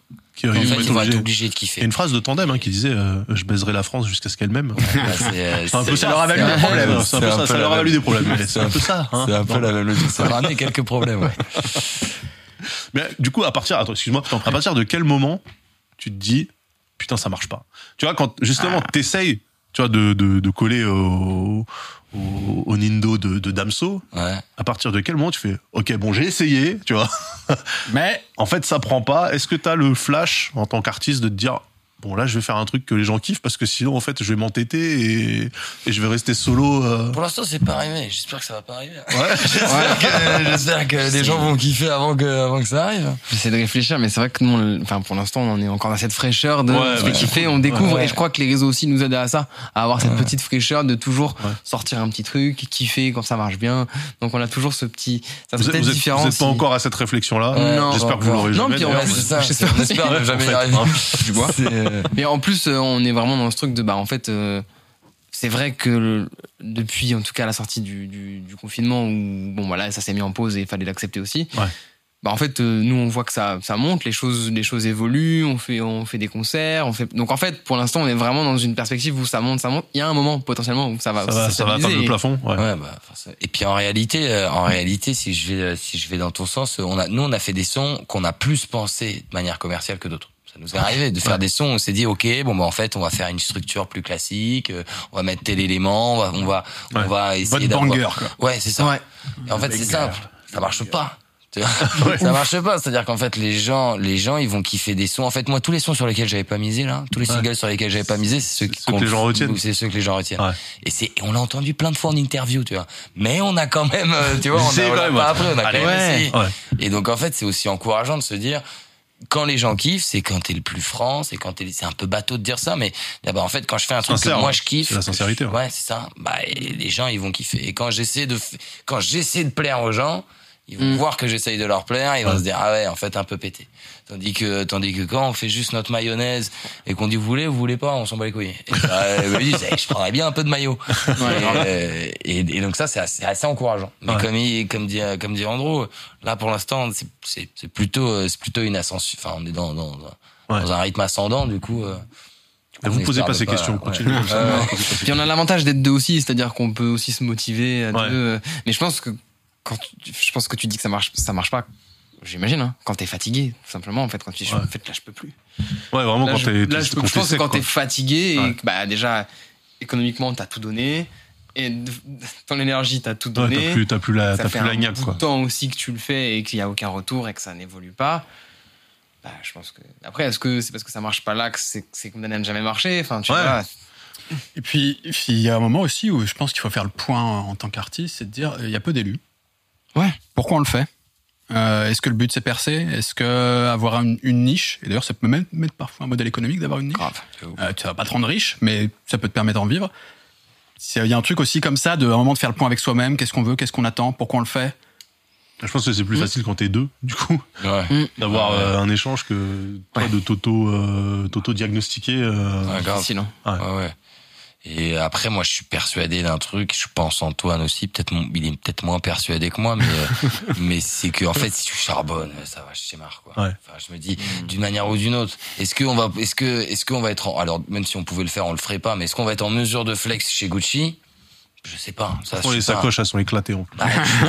En fait, ils vont être obligés de kiffer. Il y a une phrase de Tandem hein, qui disait euh, je baiserai la France jusqu'à ce qu'elle m'aime. Ouais, c'est, c'est un peu ça, leur a valu des problèmes. C'est un peu ça, ça leur a valu des problèmes. C'est un peu ça. C'est un peu la même logique. Ça leur a amené quelques problèmes. Ouais. Mais du coup, à partir, attends, excuse-moi, à partir de quel moment tu te dis putain, ça marche pas. Tu vois, quand justement ah. t'essayes, tu vois, de, de, de coller au, au, au Nindo de, de Damso, ouais. à partir de quel moment tu fais ok, bon, j'ai essayé, tu vois. Mais en fait, ça prend pas. Est-ce que t'as le flash en tant qu'artiste de te dire bon là, je vais faire un truc que les gens kiffent parce que sinon, en fait, je vais m'entêter et, et je vais rester solo. Euh... Pour l'instant, c'est pas arrivé. J'espère que ça va pas arriver. Ouais. J'espère ouais. que, j'espère que les c'est... gens vont kiffer avant que avant que ça arrive. J'essaie de réfléchir, mais c'est vrai que nous, enfin, pour l'instant, on en est encore dans cette fraîcheur de ouais, ce ouais. kiffer, on découvre. Ouais. Et je crois que les réseaux aussi nous aident à ça, à avoir cette ouais. petite fraîcheur de toujours ouais. sortir un petit truc, kiffer quand ça marche bien. Donc on a toujours ce petit. Ça vous, êtes, vous êtes pas si... encore à cette réflexion-là. Ouais. Non, j'espère que vous l'aurez non, jamais. Non, mais c'est ça. J'espère ne jamais y arriver. Tu vois. Mais en plus, on est vraiment dans ce truc de bah en fait, euh, c'est vrai que le, depuis en tout cas la sortie du, du, du confinement où bon voilà ça s'est mis en pause et il fallait l'accepter aussi. Ouais. bah en fait euh, nous on voit que ça ça monte, les choses les choses évoluent, on fait on fait des concerts, on fait donc en fait pour l'instant on est vraiment dans une perspective où ça monte ça monte. Il y a un moment potentiellement où ça va ça, ça, va, ça va atteindre le plafond. Ouais. Ouais, bah, et puis en réalité euh, en réalité si je vais si je vais dans ton sens, on a nous on a fait des sons qu'on a plus pensé de manière commerciale que d'autres. Ça nous est arrivé de faire ouais. des sons, on s'est dit ok bon bah en fait on va faire une structure plus classique, euh, on va mettre tel élément, on va on va, ouais. on va essayer d'avoir banger, quoi. Ouais c'est ça. Ouais. Et en fait banger. C'est simple, ça marche pas. Ça marche pas, c'est-à-dire qu'en fait les gens les gens ils vont kiffer des sons. En fait moi tous les sons sur lesquels j'avais pas misé là, tous les singles ouais. sur lesquels j'avais pas misé, c'est ceux, c'est ceux que les gens retiennent. C'est ceux que les gens retiennent. Ouais. Et c'est on l'a entendu plein de fois en interview, tu vois. Mais on a quand même tu vois on a, on a pas après, on a Allez, quand même essayé. Ouais. Et donc en fait, c'est aussi encourageant de se dire quand les gens kiffent, c'est quand t'es le plus franc, c'est quand t'es, c'est un peu bateau de dire ça, mais d'abord, en fait, quand je fais un truc sincère, que moi je kiffe. C'est la sincérité. Je, ouais, c'est ça. Bah, les gens, ils vont kiffer. Et quand j'essaie de, quand j'essaie de plaire aux gens, ils vont mmh. voir que j'essaye de leur plaire, ils vont ouais. se dire, ah ouais, en fait, un peu pété. Tandis que, tandis que quand on fait juste notre mayonnaise et qu'on dit, vous voulez, vous voulez pas, on s'en bat les couilles. Et bah, ils disent, eh, je prendrais bien un peu de mayo. Ouais, et, et, et donc ça, c'est assez, assez encourageant. Mais ouais. comme il, comme dit, comme dit Andro, là, pour l'instant, c'est, c'est, c'est plutôt, c'est plutôt une ascension, enfin, on est dans, dans, ouais. dans un rythme ascendant, du coup, euh, On vous posez pas ces pas, questions, ouais. continuez. Ouais. Euh, puis on a l'avantage d'être deux aussi, c'est-à-dire qu'on peut aussi se motiver à ouais. deux. Mais je pense que, Quand tu, je pense que tu dis que ça marche, ça marche pas. J'imagine, hein, quand t'es fatigué, tout simplement. En fait, quand tu dis, ouais. en fait, là, je peux plus. Ouais, vraiment, là, quand je, t'es, là, t'es, je, t'es je pense que quand quoi. T'es fatigué, ouais. et que, bah, déjà, économiquement, t'as tout donné. Et ton énergie, t'as tout donné. Ouais, t'as plus, t'as plus la, ça t'as fait plus la gnappe, quoi. Ça fait un temps aussi que tu le fais et qu'il y a aucun retour et que ça n'évolue pas. Bah, je pense que. Après, est-ce que c'est parce que ça marche pas là que c'est, c'est condamné à ne jamais marcher? Enfin, tu ouais. vois. Et puis, il y a un moment aussi où je pense qu'il faut faire le point en tant qu'artiste, c'est de dire, il y a peu d'élus. Ouais. Pourquoi on le fait? euh, Est-ce que le but c'est percer? Est-ce que avoir une, une niche? Et d'ailleurs, ça peut même mettre parfois un modèle économique d'avoir une niche. Grave. Euh, tu vas pas te rendre riche, mais ça peut te permettre d'en vivre. Il y a un truc aussi comme ça, de à un moment de faire le point avec soi-même. Qu'est-ce qu'on veut? Qu'est-ce qu'on attend? Pourquoi on le fait? Je pense que c'est plus mmh. facile quand t'es deux, du coup, ouais. mmh. d'avoir ouais. euh, un échange que toi ouais. de t'auto, euh, t'auto-diagnostiquer. Euh... Ouais, grave. Sinon. Ouais. ouais, ouais. Et après, moi, je suis persuadé d'un truc. Je pense Antoine aussi. Peut-être, il est peut-être moins persuadé que moi, mais mais c'est que en fait, si tu charbonnes, ça va, je démarre quoi. Ouais. Enfin, je me dis d'une manière ou d'une autre. Est-ce que on va, est-ce que, est-ce qu'on va être en, alors même si on pouvait le faire, on le ferait pas. Mais est-ce qu'on va être en mesure de flex chez Gucci? Je sais pas. Ça, je sais les sacoches, pas. Elles sont éclatées en plus. Bah,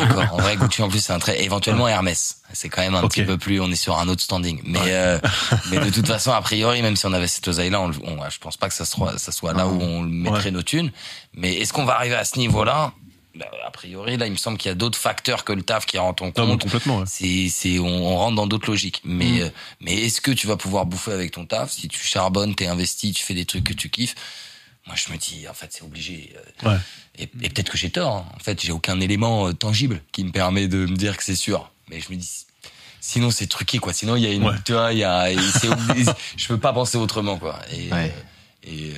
d'accord. En vrai, Gucci en plus, c'est un trait. Éventuellement Hermès. C'est quand même un okay. petit peu plus. On est sur un autre standing. Mais ouais. euh, mais de toute façon, a priori, même si on avait cette oseille-là, on, on, je pense pas que ça soit, ça soit là où on mettrait ouais. nos thunes. Mais est-ce qu'on va arriver à ce niveau-là? Bah, a priori, là, il me semble qu'il y a d'autres facteurs que le taf qui rentrent en compte. Non, complètement. Ouais. C'est, c'est, on, on rentre dans d'autres logiques. Mais, mmh. euh, mais est-ce que tu vas pouvoir bouffer avec ton taf si tu charbonnes, t'es investi, tu fais des trucs que tu kiffes? Moi, je me dis, en fait, c'est obligé. Ouais. Et, et peut-être que j'ai tort. Hein. En fait, j'ai aucun élément tangible qui me permet de me dire que c'est sûr. Mais je me dis, sinon, c'est truqué, quoi. Sinon, il y a une, ouais. tu vois, il y a, c'est obligé. Je peux pas penser autrement, quoi. Et, ouais. et,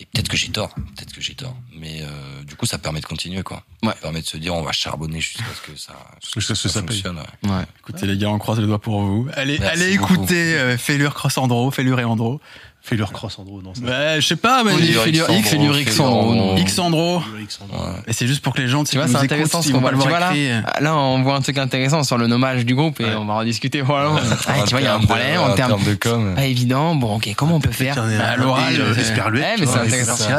et peut-être que j'ai tort. Peut-être que j'ai tort. Mais euh, du coup, ça permet de continuer, quoi. Ouais. Ça permet de se dire, on va charbonner jusqu'à ce que ça, jusqu'à jusqu'à ce que ça, ça fonctionne. Ouais. Ouais. Écoutez, ouais. les gars, on croise les doigts pour vous. Allez, Merci allez beaucoup. écouter euh, Fellure X Andro, Fellure et Andro. Fellure X Andro, non, ça. Bah, je sais pas, mais Fellure X, Fellure X Andro. X Andro. Et c'est juste pour que les gens, tu vois, c'est intéressant ce qu'on va le voir là. Là, on voit un truc intéressant sur le nommage du groupe et on va en discuter. Voilà. Tu vois, il y a un problème en termes de com. Pas évident. Bon, ok, comment on peut faire? À l'oral, j'espère lui. Ouais, mais c'est intéressant.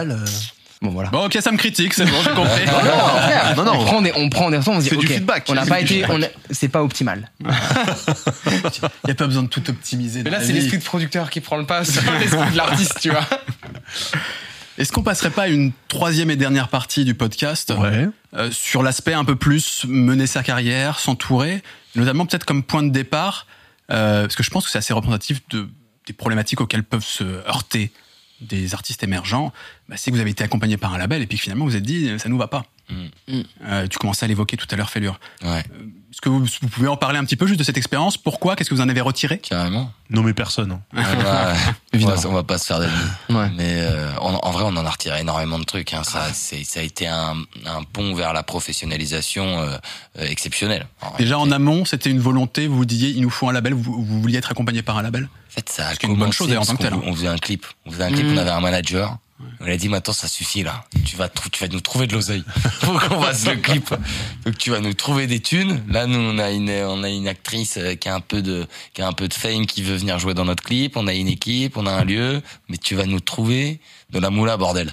Bon, voilà. Bon, ok, ça me critique, c'est bon, j'ai compris. Non, non, non, non, on prend des, on prend des retours, on se dit, ok, on n'a pas été, on a, c'est pas optimal. Il n'y a pas besoin de tout optimiser. Mais là, c'est l'esprit de producteur qui prend le pas sur l'esprit de l'artiste, tu vois. Est-ce qu'on passerait pas à une troisième et dernière partie du podcast ouais. euh, sur l'aspect un peu plus mener sa carrière, s'entourer, notamment peut-être comme point de départ, euh, parce que je pense que c'est assez représentatif de, des problématiques auxquelles peuvent se heurter des artistes émergents, bah c'est que vous avez été accompagné par un label et puis que finalement vous vous êtes dit ça nous va pas. Mmh. Euh, tu commençais à l'évoquer tout à l'heure, Fellure. Ouais. Euh, est-ce que vous, vous pouvez en parler un petit peu juste de cette expérience? Pourquoi? Qu'est-ce que vous en avez retiré? Carrément. Nommer personne. Hein. Ouais, bah, évidemment. On va pas se faire d'ennemis. Ouais. Mais euh, en, en vrai, on en a retiré énormément de trucs. Hein. Ça, c'est, ça a été un, un pont vers la professionnalisation euh, euh, exceptionnelle. En Déjà réalité. En amont, c'était une volonté. Vous vous disiez, il nous faut un label. Vous, vous vouliez être accompagné par un label. En fait, ça a commencé. C'est une bonne chose en tant que tel. On faisait un clip. On faisait un clip. Mmh. On avait un manager. On a dit maintenant ça suffit là, tu vas, tr- tu vas nous trouver de l'oseille, faut qu'on fasse le clip. Donc tu vas nous trouver des thunes. Là nous on a une, on a une actrice qui a un peu de, qui a un peu de fame, qui veut venir jouer dans notre clip. On a une équipe, on a un lieu, mais tu vas nous trouver de la moula bordel.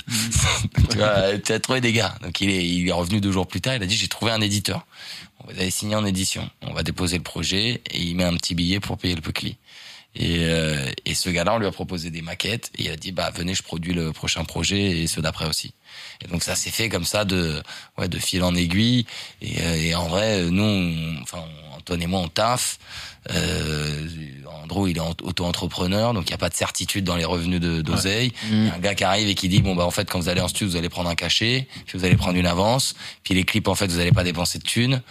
tu vas, tu as trouvé des gars. Donc il est, il est revenu deux jours plus tard, il a dit j'ai trouvé un éditeur. On va aller signer en édition, on va déposer le projet et il met un petit billet pour payer le P L K. Et, euh, et ce gars-là, on lui a proposé des maquettes et il a dit bah venez, je produis le prochain projet et ceux d'après aussi. Et donc ça s'est fait comme ça de ouais de fil en aiguille. Et, et en vrai, nous, on, enfin Antoine et moi, on taffe. Euh, Andro, il est auto-entrepreneur, donc il y a pas de certitude dans les revenus de, d'oseille. Ouais. Mmh. Y a un gars qui arrive et qui dit bon bah en fait quand vous allez en studio, vous allez prendre un cachet, puis vous allez prendre une avance, puis les clips en fait vous allez pas dépenser de thunes.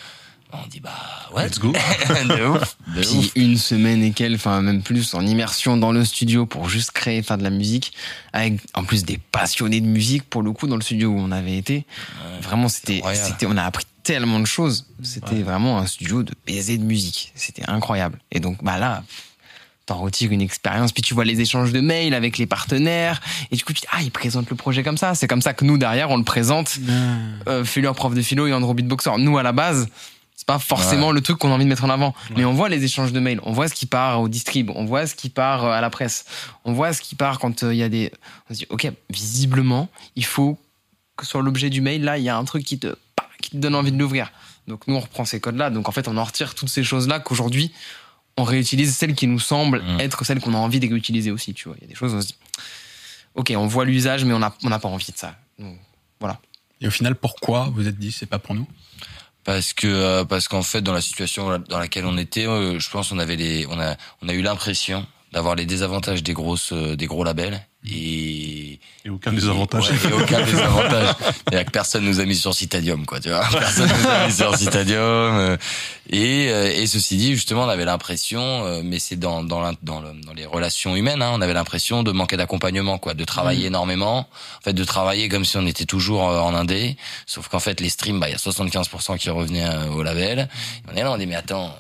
On dit bah ouais, let's go. de ouf. De Puis ouf. Une semaine et quelques, enfin même plus, en immersion dans le studio pour juste créer, faire de la musique, avec en plus des passionnés de musique pour le coup dans le studio où on avait été. Ouais, vraiment c'était, c'était, on a appris tellement de choses. C'était ouais. vraiment un studio de baiser de musique. C'était incroyable. Et donc bah là. T'en retires une expérience, puis tu vois les échanges de mails avec les partenaires, et du coup tu dis ah ils présentent le projet comme ça, c'est comme ça que nous derrière on le présente. Mmh. Euh, Fellure prof de philo et Andro beatboxer. Nous à la base c'est pas forcément ouais. le truc qu'on a envie de mettre en avant, ouais. mais on voit les échanges de mails, on voit ce qui part au distrib, on voit ce qui part à la presse, on voit ce qui part quand il euh, y a des, on se dit ok visiblement il faut que sur l'objet du mail là il y a un truc qui te qui te donne envie de l'ouvrir. Donc nous on reprend ces codes là, donc en fait on en retire toutes ces choses là qu'aujourd'hui on réutilise celles qui nous semblent mmh. être celles qu'on a envie d'utiliser aussi, tu vois. Il y a des choses où on se dit ok, on voit l'usage, mais on n'a on a pas envie de ça. Donc, voilà. Et au final, pourquoi vous êtes dit c'est pas pour nous ? Parce que parce qu'en fait, dans la situation dans laquelle on était, je pense on avait les on a on a eu l'impression d'avoir les désavantages des grosses des gros labels. Et, et aucun désavantage. Ouais, et aucun désavantage. C'est-à-dire que personne nous a mis sur Citadium, quoi, tu vois. Personne nous a mis sur Citadium. Et, et ceci dit, justement, on avait l'impression, mais c'est dans, dans, la, dans, le, dans les relations humaines, hein, on avait l'impression de manquer d'accompagnement, quoi, de travailler mmh. énormément. En fait, de travailler comme si on était toujours en indé. Sauf qu'en fait, les streams, bah, il y a soixante-quinze pour cent qui revenaient au label. Et on est là, on dit, mais attends,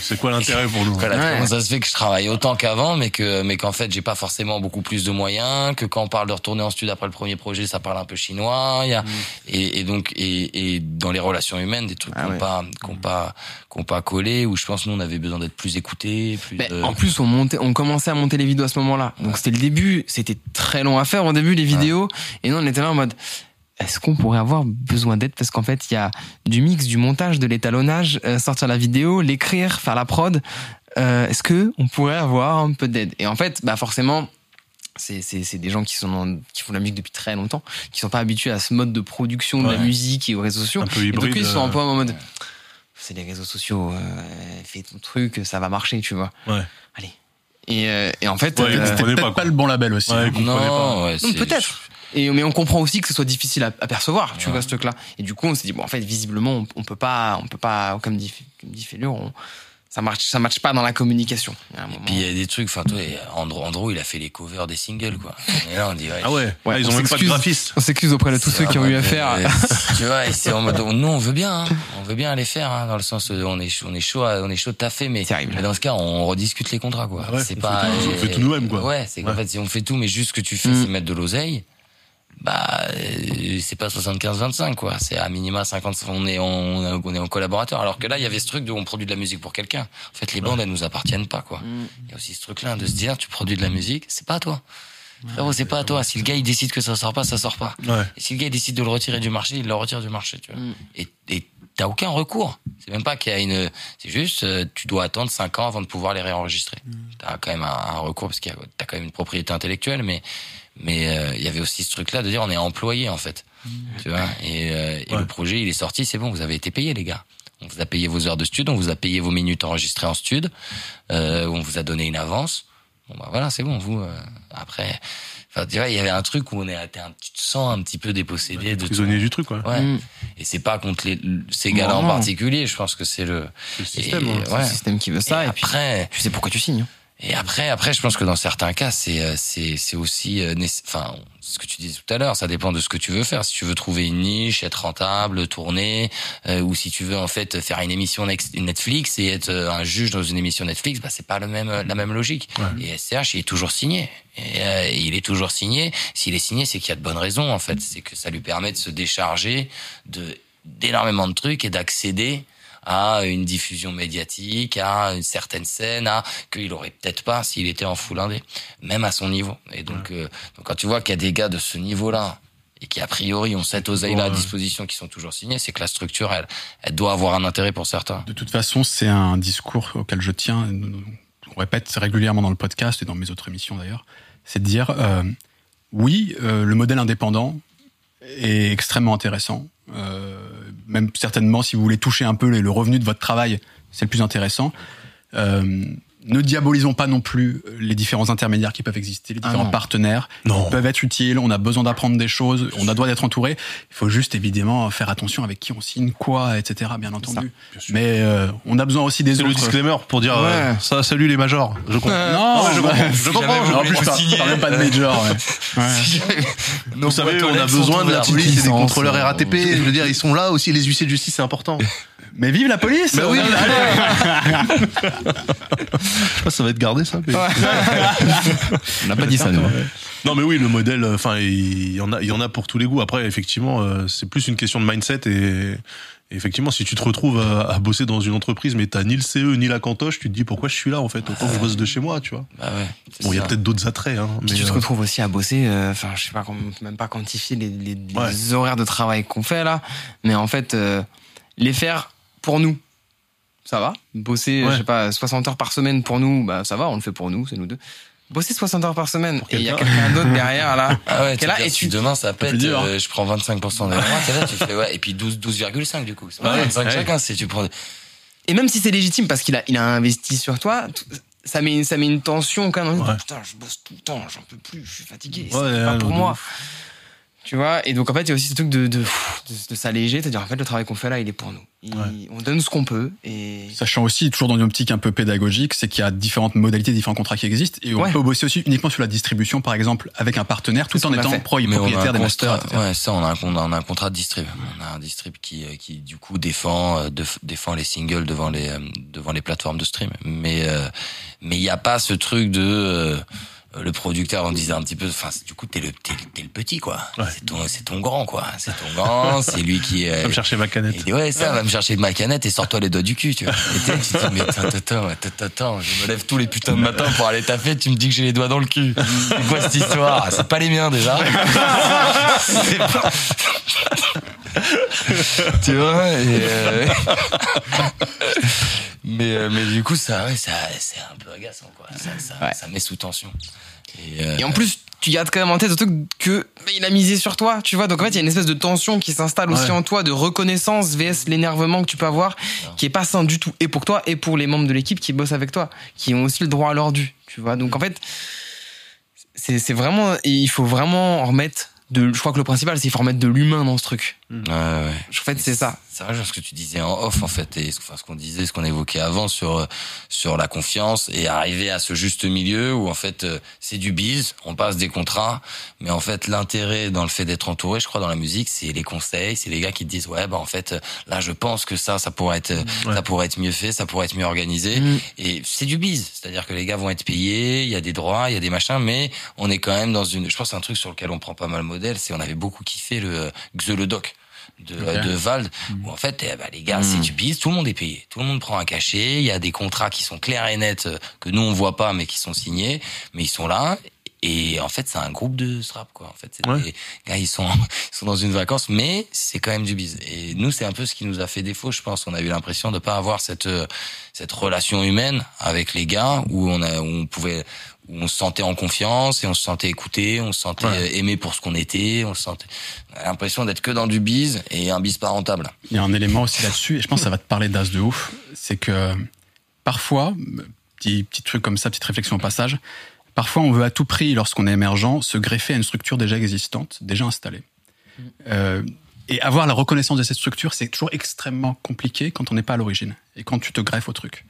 c'est quoi l'intérêt pour nous? Comment ça se fait que je travaille autant qu'avant, mais que, mais qu'en fait, j'ai pas forcément beaucoup plus de moyens, que quand on parle de retourner en studio après le premier projet, ça parle un peu chinois, y a, mmh. et, et donc, et, et dans les relations humaines, des trucs ah qu'on ouais. pas, qu'on pas, qu'on pas collé, où je pense, nous, on avait besoin d'être plus écoutés, plus bah, de... En plus, on montait, on commençait à monter les vidéos à ce moment-là. Donc, ouais. c'était le début, c'était très long à faire au début, les vidéos. Ouais. Et nous, on était là en mode, est-ce qu'on pourrait avoir besoin d'aide ? Parce qu'en fait, il y a du mix, du montage, de l'étalonnage, euh, sortir la vidéo, l'écrire, faire la prod. Euh, est-ce que on pourrait avoir un peu d'aide ? Et en fait, bah forcément, c'est, c'est, c'est des gens qui, sont dans, qui font de la musique depuis très longtemps, qui sont pas habitués à ce mode de production ouais. de la musique et aux réseaux sociaux. Un peu hybride. Et donc, ils sont un peu en mode, c'est les réseaux sociaux, euh, fais ton truc, ça va marcher, tu vois. Ouais. Allez. Et, euh, et en fait, ouais, euh, c'était peut-être pas, pas le bon label aussi. Ouais, non, pas. Ouais, donc, peut-être. Et, mais on comprend aussi que ce soit difficile à, à percevoir, tu ouais. vois, ce truc-là. Et du coup, on s'est dit, bon, en fait, visiblement, on, on peut pas, on peut pas, comme dit, comme dit Fellure, on, ça marche, ça marche pas dans la communication. À un moment. Et puis, il y a des trucs, enfin, toi, Andro, Andro, il a fait les covers des singles, quoi. Et là, on dit, ouais. Ah ouais, ouais ils ont même pas de graphiste. On s'excuse auprès de tous c'est ceux qui ont eu affaire. Tu vois, et c'est en mode, nous, on veut bien, hein. On veut bien aller faire, hein, dans le sens, on est chaud, on est chaud, on est chaud de taffer, mais, mais dans ce cas, on rediscute les contrats, quoi. Ah ouais, c'est on pas. Fait tout, on fait tout nous-mêmes, quoi. Ouais, c'est qu'en ouais. fait, si on fait tout, mais juste ce que tu fais, mmh. c'est mettre de l'oseille. Bah, c'est pas soixante-quinze vingt-cinq, quoi. C'est à minima cinquante, on est, on, on est en collaborateur. Alors que là, il y avait ce truc de, on produit de la musique pour quelqu'un. En fait, les bandes, elles nous appartiennent pas, quoi. Il y a aussi ce truc-là de se dire, tu produis de la musique, c'est pas à toi. Frérot, c'est pas à toi. Si le gars, il décide que ça sort pas, ça sort pas. Ouais. Et si le gars, il décide de le retirer du marché, il le retire du marché, tu vois. Et, et t'as aucun recours. C'est même pas qu'il y a une, c'est juste, tu dois attendre cinq ans avant de pouvoir les réenregistrer. T'as quand même un, un recours, parce que t'as quand même une propriété intellectuelle, mais, mais il euh, y avait aussi ce truc-là de dire on est employé en fait, mmh. tu vois. Et, euh, et ouais. le projet il est sorti, c'est bon, vous avez été payés les gars. On vous a payé vos heures de stud, on vous a payé vos minutes enregistrées en stud, euh, on vous a donné une avance. Bon bah voilà, c'est bon vous. Euh, après, enfin tu vois, il y avait un truc où on est, un, tu te sens un petit peu dépossédé, ouais, de prisonnier du truc, quoi. Ouais. Mmh. Et c'est pas contre les, ces gars-là non, en non. particulier. Je pense que c'est le, c'est le système, et, hein, c'est ouais. le système qui veut ça. Et, et après, puis, tu sais pourquoi tu signes. Et après, après, je pense que dans certains cas, c'est, c'est, c'est aussi, enfin, ce que tu disais tout à l'heure, ça dépend de ce que tu veux faire. Si tu veux trouver une niche, être rentable, tourner, euh, ou si tu veux en fait faire une émission Netflix et être un juge dans une émission Netflix, bah c'est pas le même, la même logique. Ouais. Et S C H, il est toujours signé. Et, euh, il est toujours signé. S'il est signé, c'est qu'il y a de bonnes raisons en fait. C'est que ça lui permet de se décharger de d'énormément de trucs et d'accéder à une diffusion médiatique, à une certaine scène, à qu'il aurait peut-être pas s'il était en full indé, même à son niveau. Et donc, ouais. euh, donc quand tu vois qu'il y a des gars de ce niveau-là et qui a priori ont cette oseille-là à disposition, qui sont toujours signés, c'est que la structure, elle, elle doit avoir un intérêt pour certains. De toute façon, c'est un discours auquel je tiens. On répète régulièrement dans le podcast et dans mes autres émissions d'ailleurs, c'est de dire euh, oui, euh, le modèle indépendant est extrêmement intéressant. Euh, même certainement, si vous voulez toucher un peu les, le revenu de votre travail, c'est le plus intéressant. Euh, ne diabolisons pas non plus les différents intermédiaires qui peuvent exister, les différents ah partenaires non. qui peuvent être utiles. On a besoin d'apprendre des choses, on a droit d'être entouré. Il faut juste évidemment faire attention avec qui on signe, quoi, et cetera. Bien entendu. Ça, bien mais euh, on a besoin aussi des c'est autres. C'est le disclaimer pour dire ouais. euh, ça. Salut les majors. Je comprends. Euh, non, non, je comprends. Je comprends. Je en plus, je parle même pas de major. Ouais. Ouais. Vous savez, on a besoin de la police et des contrôleurs R A T P. Je veux dire, ils sont là aussi. Les huissiers de justice, c'est important. Mais vive la police! Bah oui, allez! Je sais pas, ça va être gardé, ça. Mais... On n'a pas dit ça, nous. Non, mais oui, le modèle, enfin, il y en a, il y en a pour tous les goûts. Après, effectivement, c'est plus une question de mindset et. Effectivement, si tu te retrouves à, à bosser dans une entreprise, mais t'as ni le C E ni la cantoche, tu te dis pourquoi je suis là en fait, autant que je bosse de chez moi, tu vois. Bah ouais, bon, il y a peut-être d'autres attraits. Hein, mais tu euh... te retrouves aussi à bosser, enfin, euh, je sais pas, même pas quantifier les, les, ouais. les horaires de travail qu'on fait là, mais en fait, euh, les faire pour nous, ça va. Bosser, ouais. je sais pas, soixante heures par semaine pour nous, bah ça va, on le fait pour nous, c'est nous deux. Bosser soixante heures par semaine pour et il y a quelqu'un d'autre derrière là ah ouais, qui est là et tu demain ça pète euh, je prends vingt-cinq pour cent de la là, tu fais ouais et puis douze virgule cinq du coup c'est pas ouais, vingt-cinq ouais. chacun c'est tu prends et même si c'est légitime parce qu'il a il a investi sur toi tout... ça met une, ça met une tension quand même ouais. putain je bosse tout le temps j'en peux plus je suis fatigué ouais, c'est ouais, pas ouais, pour non, moi tu vois et donc en fait il y a aussi ce truc de de, de, de s'alléger c'est-à-dire en fait le travail qu'on fait là il est pour nous il, ouais. on donne ce qu'on peut et sachant aussi toujours dans une optique un peu pédagogique c'est qu'il y a différentes modalités différents contrats qui existent et on ouais. peut bosser aussi uniquement sur la distribution par exemple avec un partenaire tout en étant pro, propriétaire des masters et cetera ouais ça on a, un, on a un contrat de distrib on a un distrib qui, qui du coup défend, de, défend les singles devant les, devant les plateformes de stream mais euh, mais il n'y a pas ce truc de euh, le producteur, on disait un petit peu, enfin, du coup, t'es le, t'es, t'es le petit, quoi. Ouais. C'est ton, c'est ton grand, quoi. C'est ton grand, c'est lui qui est. Va me chercher ma canette. Il dit, ouais, ça, va me chercher ma canette et sors-toi les doigts du cul, tu vois. Et tu te dis, mais attends, attends, attends, je me lève tous les putains de matin pour aller taper, tu me dis que j'ai les doigts dans le cul. C'est quoi cette histoire? C'est pas les miens, déjà. C'est pas... tu vois, et euh... mais mais du coup ça ouais ça c'est un peu agaçant quoi ça ça, ouais. ça met sous tension et, euh... et en plus tu gardes quand même en tête le truc que bah, il a misé sur toi tu vois donc en fait il y a une espèce de tension qui s'installe ouais. aussi en toi de reconnaissance vs l'énervement que tu peux avoir ouais. qui est pas sain du tout et pour toi et pour les membres de l'équipe qui bossent avec toi qui ont aussi le droit à leur dû tu vois donc en fait c'est c'est vraiment il faut vraiment en remettre de, je crois que le principal, c'est qu'il faut remettre de l'humain dans ce truc. Ouais, ouais. En fait, c'est, c'est ça. C'est vrai, genre, ce que tu disais en off, en fait, et ce, enfin, ce qu'on disait, ce qu'on évoquait avant sur, sur la confiance et arriver à ce juste milieu où, en fait, c'est du biz, on passe des contrats, mais en fait, l'intérêt dans le fait d'être entouré, je crois, dans la musique, c'est les conseils, c'est les gars qui te disent, ouais, bah, en fait, là, je pense que ça, ça pourrait être, ouais. ça pourrait être mieux fait, ça pourrait être mieux organisé. Mmh. Et c'est du biz. C'est-à-dire que les gars vont être payés, il y a des droits, il y a des machins, mais on est quand même dans une, je pense, c'est un truc sur lequel on prend pas mal modèle, c'est, on avait beaucoup kiffé le Xe le Doc. De, ouais. de Vald, où en fait, eh ben, les gars, mmh. c'est du biz, tout le monde est payé, tout le monde prend un cachet, il y a des contrats qui sont clairs et nets, que nous on voit pas, mais qui sont signés, mais ils sont là, et en fait, c'est un groupe de strap, quoi, en fait, c'est ouais. des gars, ils sont, ils sont dans une vacance, mais c'est quand même du biz. Et nous, c'est un peu ce qui nous a fait défaut, je pense, on a eu l'impression de pas avoir cette, cette relation humaine avec les gars, où on a, où on pouvait, où on se sentait en confiance et on se sentait écouté, on se sentait ouais. aimé pour ce qu'on était, on se sentait, on a l'impression d'être que dans du biz et un biz pas rentable. Il y a un élément aussi là-dessus, et je pense que ça va te parler d'as de ouf, c'est que parfois, petit, petit truc comme ça, petite réflexion au passage, parfois on veut à tout prix, lorsqu'on est émergent, se greffer à une structure déjà existante, déjà installée. Euh, et avoir la reconnaissance de cette structure, c'est toujours extrêmement compliqué quand on n'est pas à l'origine et quand tu te greffes au truc.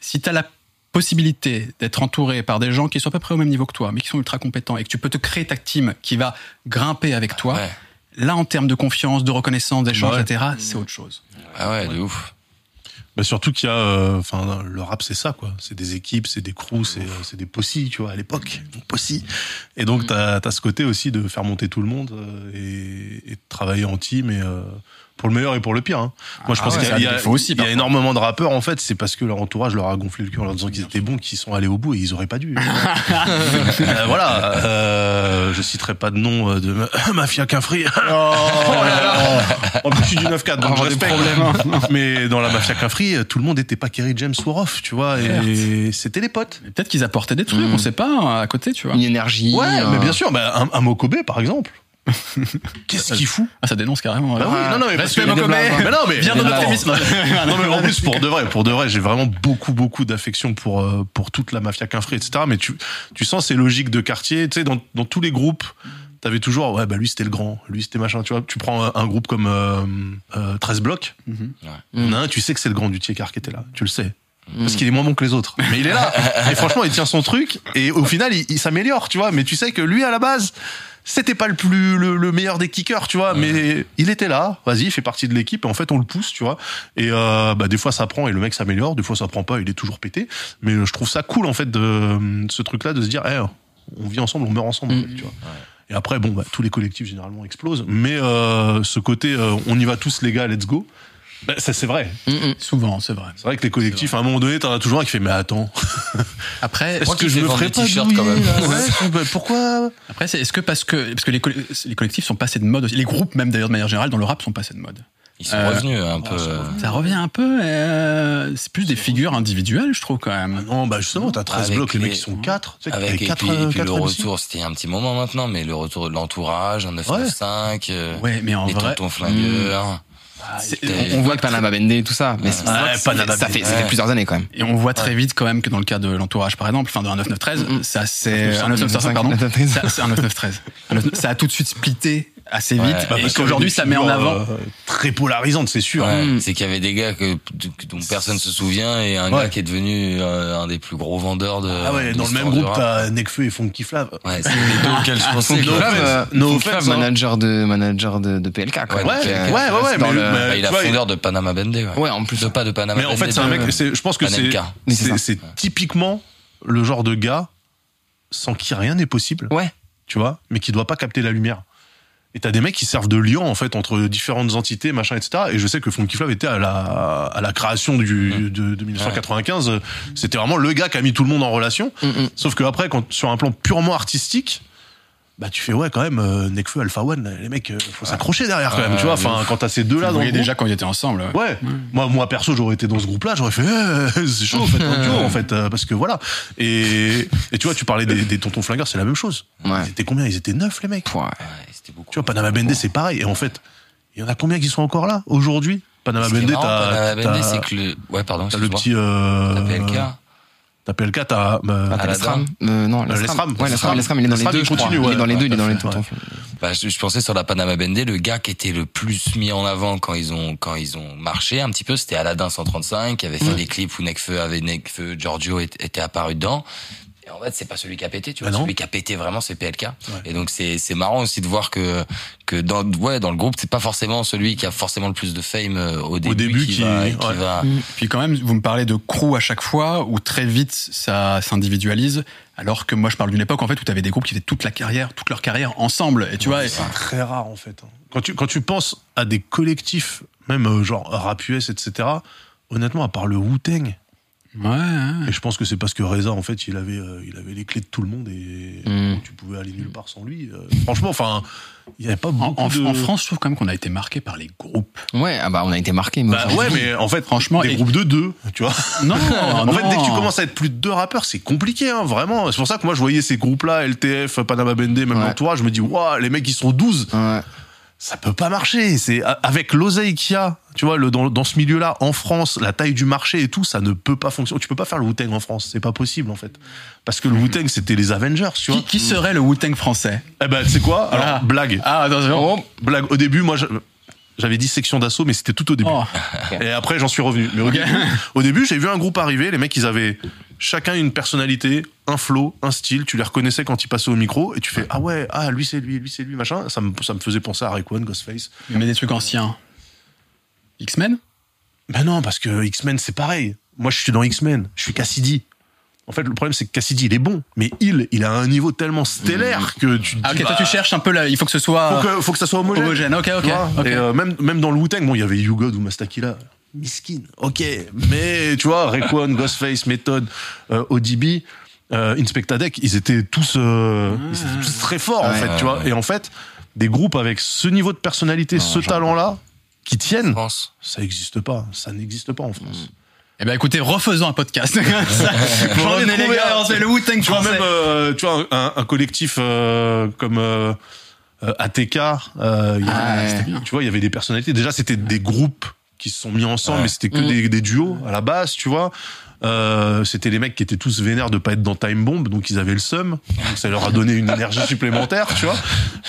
Si t'as la possibilité d'être entouré par des gens qui sont à peu près au même niveau que toi, mais qui sont ultra compétents, et que tu peux te créer ta team qui va grimper avec toi, ouais. là, en termes de confiance, de reconnaissance, d'échange, ouais. et cetera, c'est autre chose. Ah ouais, ouais. de ouf. Bah surtout qu'il y a, enfin, euh, le rap, c'est ça, quoi. C'est des équipes, c'est des crews, c'est, c'est des possis, tu vois, à l'époque, des possis. Et donc, t'as, t'as ce côté aussi de faire monter tout le monde et, et de travailler en team et... Euh, pour le meilleur et pour le pire. Hein. Ah, Moi, je pense ouais, qu'il y a, il y a, aussi, il y a énormément de rappeurs, en fait, c'est parce que leur entourage leur a gonflé le cul en leur disant qu'ils étaient bons, qu'ils sont allés au bout et ils auraient pas dû. euh, voilà. Euh, je citerai pas de nom de Mafia K'1 Fry. Oh, oh là là. En plus, je suis du neuf quatre, donc je respecte. Mais dans la Mafia K'1 Fry, tout le monde n'était pas Kery James ou Rof, tu vois, et, et c'était les potes. Mais peut-être qu'ils apportaient des trucs, mmh. on sait pas, à côté, tu vois. Une énergie. Ouais, euh... mais bien sûr, bah, un, un Mokobé, par exemple. Qu'est-ce qu'il fout? Ah, ça dénonce carrément. Bah oui, non, non, mais parce que. Mais non, mais. Viens de notre émission. Non, mais en plus, pour de vrai, pour de vrai, j'ai vraiment beaucoup, beaucoup d'affection pour, pour toute la Mafia K'1 Fry, et cetera. Mais tu, tu sens ces logiques de quartier, tu sais, dans, dans tous les groupes. T'avais toujours, ouais, bah lui c'était le grand, lui c'était machin, tu vois. Tu prends un, un groupe comme euh, euh, treize blocs, mm-hmm. ouais. on a un, tu sais que c'est le grand du Tiekar qui était là, tu le sais. Parce qu'il est moins bon que les autres. Mais il est là. Et franchement, il tient son truc. Et au final, il, il s'améliore, tu vois. Mais tu sais que lui, à la base, c'était pas le plus, le, le meilleur des kickers, tu vois. Mais ouais. il était là. Vas-y, il fait partie de l'équipe. Et en fait, on le pousse, tu vois. Et, euh, bah, des fois, ça prend et le mec s'améliore. Des fois, ça prend pas. Il est toujours pété. Mais je trouve ça cool, en fait, de, de ce truc-là, de se dire, eh, hey, on vit ensemble, on meurt ensemble, mm-hmm. en fait, tu vois. Ouais. Et après, bon, bah, tous les collectifs, généralement, explosent. Mais, euh, ce côté, euh, on y va tous, les gars, let's go. Ben, ça, c'est vrai. Mm-mm. Souvent, c'est vrai. C'est vrai que les collectifs, à un moment donné, t'en as toujours un qui fait, mais attends. Après, est-ce que je me ferais pas t-shirt quand même ouais, pourquoi? Après, c'est, est-ce que parce que, parce que les, coll- les collectifs sont passés de mode aussi. Les groupes, même d'ailleurs, de manière générale, dans le rap, sont passés de mode. Ils sont euh, revenus un peu. Ça revient un peu. Euh, c'est plus des figures individuelles, je trouve, quand même. Non, bah justement, t'as treize avec blocs, les, les mecs qui sont quatre. Tu sais, avec avec quatre, et puis, quatre, et puis quatre le retour, c'était un petit moment maintenant, mais le retour de l'entourage, un neuf neuf cinq, ouais. euh, ouais, mais en les vrai, Tontons Flingueurs. C'est, on, on voit que Panama Bende et tout ça, mais ouais, ouais, ça, fait, ça fait, ça fait ouais. plusieurs années quand même. Et on voit très vite quand même que dans le cas de l'entourage, par exemple, enfin de un neuf neuf un trois, mm-hmm. ça c'est un neuf neuf cinq, pardon, ça, c'est un neuf neuf un trois. Ça a tout de suite splitté assez vite. Ouais. Bah parce qu'aujourd'hui, ça met en avant euh, très polarisante, c'est sûr. Ouais, mmh. C'est qu'il y avait des gars que dont personne se souvient et un ouais. gars qui est devenu euh, un des plus gros vendeurs de. Ah ouais, de dans le même groupe, t'as Nekfeu et Funky Flav. Ouais, c'est les deux auxquels je pensais. Funky Flav, manager de manager de, de P L K. Quoi. Ouais, donc, ouais, euh, ouais, ouais, mais, le, mais bah, il a fondeur de Panama Bende. Ouais. ouais, en plus de pas de Panama. Mais en fait, c'est un mec. Je pense que c'est c'est typiquement le genre de gars sans qui rien n'est possible. Ouais. Tu vois, mais qui doit pas capter la lumière. Et t'as des mecs qui servent de liant, en fait, entre différentes entités, machin, et cetera. Et je sais que Funky Flav était à la, à la création du, de, de dix-neuf cent quatre-vingt-quinze. Ouais. C'était vraiment le gars qui a mis tout le monde en relation. Mm-hmm. Sauf que après, quand, sur un plan purement artistique, bah, tu fais, ouais, quand même, euh, Nekfeu, Alpha One, les mecs, faut ouais. s'accrocher derrière, quand même, euh, tu vois. Enfin, quand t'as ces deux-là dans le groupe. Déjà quand ils étaient ensemble. Ouais. ouais. Mmh. Moi, moi, perso, j'aurais été dans ce groupe-là, j'aurais fait, eh, c'est chaud, en fait, un duo, en fait, euh, parce que voilà. Et, et tu vois, tu parlais des, des Tontons Flingueurs, c'est la même chose. Ouais. Ils étaient combien? Ils étaient neuf, les mecs. Ouais. C'était beaucoup. Tu vois, Panama Bende, c'est pareil. Et en fait, il y en a combien qui sont encore là, aujourd'hui? Panama Bende, t'as. Panama Bende, c'est que le, ouais, pardon, t'as le petit, euh. T'as P L K. T'appelles K, t'as, bah, ah, l'Estram. Euh, non, l'Estram. Ouais, l'Estram, l'Estram, il est dans les deux, je crois. Il est dans les deux, il est dans les deux. Bah, je, je pensais sur la Panama Bende, le gars qui était le plus mis en avant quand ils ont, quand ils ont marché un petit peu, c'était Aladdin cent trente-cinq, qui avait fait ouais. des clips où Nekfeu avait Nekfeu, Giorgio était, était apparu dedans. Et en fait, c'est pas celui qui a pété, tu vois. Bah celui qui a pété vraiment, c'est P L K. Ouais. Et donc, c'est, c'est marrant aussi de voir que, que dans, ouais, dans le groupe, c'est pas forcément celui qui a forcément le plus de fame au début. Au début, qui, qui, va, ouais. qui va. Puis quand même, vous me parlez de crew à chaque fois, où très vite, ça s'individualise. Alors que moi, je parle d'une époque, en fait, où t'avais des groupes qui faisaient toute la carrière, toute leur carrière ensemble. Et tu ouais, vois. C'est et... très rare, en fait. Quand tu, quand tu penses à des collectifs, même, genre, rap U S, et cetera, honnêtement, à part le Wu-Tang, ouais, ouais. Et je pense que c'est parce que Reza, en fait, il avait, euh, il avait les clés de tout le monde et mmh. tu pouvais aller nulle part sans lui. Euh, franchement, enfin, il y avait pas beaucoup. En, en, de... en France, je trouve quand même qu'on a été marqué par les groupes. Ouais, ah bah on a été marqué. Bah ouais, mais en fait, franchement, les et... groupes de deux, tu vois. Non. en non. fait, dès que tu commences à être plus de deux rappeurs, c'est compliqué, hein, vraiment. C'est pour ça que moi, je voyais ces groupes-là, L T F, Panama Bende, même ouais. l'entourage, je me dis, waouh, les mecs, ils sont douze. Ouais. Ça peut pas marcher. C'est avec l'oseille qu'il y a, tu vois, le, dans, dans ce milieu-là, en France, la taille du marché et tout, ça ne peut pas fonctionner. Tu peux pas faire le Wu-Tang en France, c'est pas possible en fait, parce que le Wu-Tang c'était les Avengers, tu vois. Qui, qui serait le Wu-Tang français? Eh ben, tu sais quoi Alors ah. blague. Ah attention, blague. Au début, moi, je... j'avais dit section d'assaut, mais c'était tout au début. Oh. Et après, j'en suis revenu. Mais au début, au début, j'ai vu un groupe arriver. Les mecs, ils avaient chacun une personnalité, un flow, un style, tu les reconnaissais quand ils passaient au micro et tu fais ah ouais, ah lui c'est lui, lui c'est lui, machin. Ça me, ça me faisait penser à Rayquan, Ghostface. Mais des trucs anciens. X-Men ? Ben non, parce que X-Men c'est pareil. Moi je suis dans X-Men, je suis Cassidy. En fait, le problème, c'est que Cassidy, il est bon, mais il, il a un niveau tellement stellaire que tu te dis. Ah, ok, bah, toi, tu cherches un peu là, il faut que ce soit. Faut que, faut que ça soit homogène. Homogène, ok, ok. okay. Et euh, même, même dans le Wu-Tang, bon, il y avait You God ou Mastakila. Miskin, ok. Mais, tu vois, Rayquan, Ghostface, Method, euh, O D B, euh, Inspectadec, ils étaient tous, euh, ah, ils étaient tous très forts, ah, en fait, ah, tu vois. Ah, et en fait, des groupes avec ce niveau de personnalité, non, ce talent-là, qui tiennent, France. ça n'existe pas. Ça n'existe pas en France. Mm. Eh ben écoutez, refaisons un podcast. J'en ai les gars, on fait le Wu-Tang français. Même, euh, tu vois, un, un collectif euh, comme euh, A T K, euh, y ah avait, ouais. tu vois, il y avait des personnalités. Déjà, c'était des groupes qui se sont mis ensemble, ouais. mais c'était que mmh. des, des duos à la base, tu vois. Euh, c'était les mecs qui étaient tous vénères de pas être dans Time Bomb, donc ils avaient le seum. Donc ça leur a donné une énergie supplémentaire, tu vois.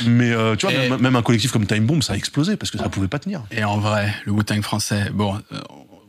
Mais euh, tu vois, même, même un collectif comme Time Bomb, ça a explosé parce que ça pouvait pas tenir. Et en vrai, le Wu-Tang français, bon... Euh,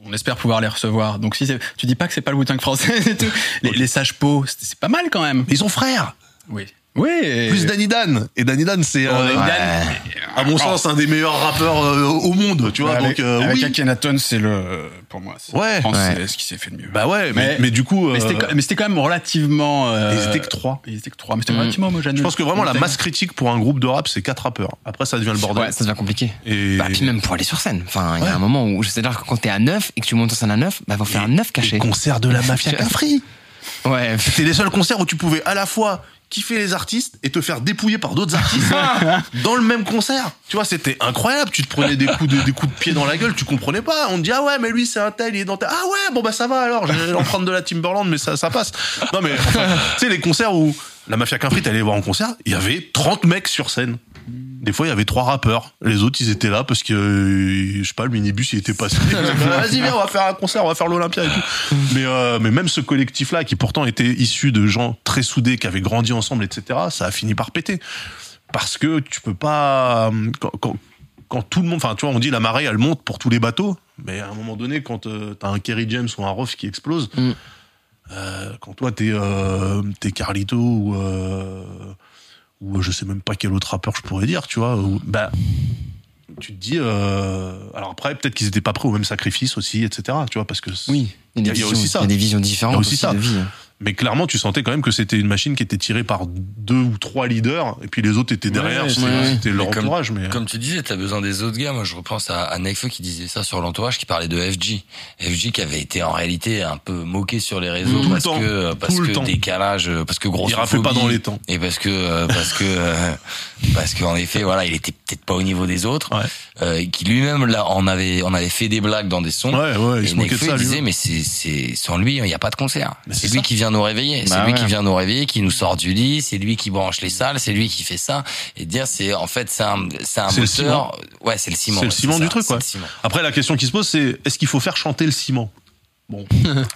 on espère pouvoir les recevoir. Donc si c'est, tu dis pas que c'est pas le Wu-Tang français et tout. Les, les sages-peaux, c'est, c'est pas mal quand même. Ils sont frères. Oui. Oui. Et... Plus Danny Dan. Et Danny Dan, c'est euh, ouais. Dan, à mon sens, oh. un des meilleurs rappeurs euh, au monde, tu vois. Ouais, donc avec, euh, avec oui. Akhenaton, c'est le euh, pour moi. C'est ouais. France, ouais. C'est ce qui s'est fait de mieux. Bah ouais. Mais, mais, mais du coup. Euh, mais, c'était, mais c'était quand même relativement. Euh, ils étaient que trois. Ils étaient que trois. Mais c'était mmh. relativement homogène. Je pense que vraiment la masse critique pour un groupe de rap, c'est quatre rappeurs. Après, ça devient le bordel. Ouais, ça devient compliqué. Et bah, puis même pour aller sur scène. Enfin, il ouais. y a un moment où je sais dire que quand t'es à neuf et que tu montes sur scène à neuf, bah faut faire un neuf caché. Concert de la Mafia K' un Fry. Ouais. C'était les seuls concerts où tu pouvais à la fois kiffer les artistes et te faire dépouiller par d'autres artistes dans le même concert. Tu vois, c'était incroyable. Tu te prenais des coups de, des coups de pied dans la gueule, tu comprenais pas. On te dit, ah ouais, mais lui, c'est un tel, il est dans ta... Ah ouais, bon bah ça va alors, je vais en prendre de la Timberland, mais ça, ça passe. Non mais, enfin, tu sais, les concerts où la Mafia K' un Fry, t'allais les voir en concert, il y avait trente mecs sur scène. Des fois, il y avait trois rappeurs. Les autres, ils étaient là parce que, euh, je sais pas, le minibus, il était passé. Vas-y, viens, on va faire un concert, on va faire l'Olympia et tout. Mais, euh, mais même ce collectif-là, qui pourtant était issu de gens très soudés, qui avaient grandi ensemble, et cetera, ça a fini par péter. Parce que tu peux pas, quand, quand, quand tout le monde, enfin, tu vois, on dit la marée, elle monte pour tous les bateaux. Mais à un moment donné, quand euh, t'as un Kery James ou un Rof qui explose, mm. euh, quand toi, t'es, euh, t'es Carlito ou, euh, ou je sais même pas quel autre rappeur je pourrais dire, tu vois, où, bah, tu te dis... Euh... Alors après, peut-être qu'ils étaient pas prêts au même sacrifice aussi, et cetera, tu vois, parce que... C'est... Oui, il y a, y a aussi ça. Il y a des visions différentes aussi, aussi ça. De vie. Mais clairement, tu sentais quand même que c'était une machine qui était tirée par deux ou trois leaders, et puis les autres étaient derrière, ouais, c'était, ouais, c'était ouais. leur mais entourage. Comme, mais... comme tu disais, t'as besoin des autres gars. Moi, je repense à, à Nekfeu qui disait ça sur l'entourage, qui parlait de F J. F J qui avait été en réalité un peu moqué sur les réseaux tout parce le que temps. parce tout que décalage, parce que grossophobie. Il rappelait pas dans les temps. Et parce que euh, parce que euh, parce qu'en effet, voilà, il était peut-être pas au niveau des autres. Ouais. Euh, qui lui-même là, on avait on avait fait des blagues dans des sons. Ouais, ouais, il et se Nekfeu ça, disait, lui. mais c'est c'est sans lui, il y a pas de concert. Mais c'est c'est lui qui vient nous réveiller, c'est bah lui ouais. qui vient nous réveiller, qui nous sort du lit, c'est lui qui branche les salles, c'est lui qui fait ça. Et dire c'est en fait c'est un c'est un c'est moteur, ouais c'est le ciment, c'est ouais, le ciment c'est du ça, truc quoi. Ouais. Après la question qui se pose c'est est-ce qu'il faut faire chanter le ciment? Bon,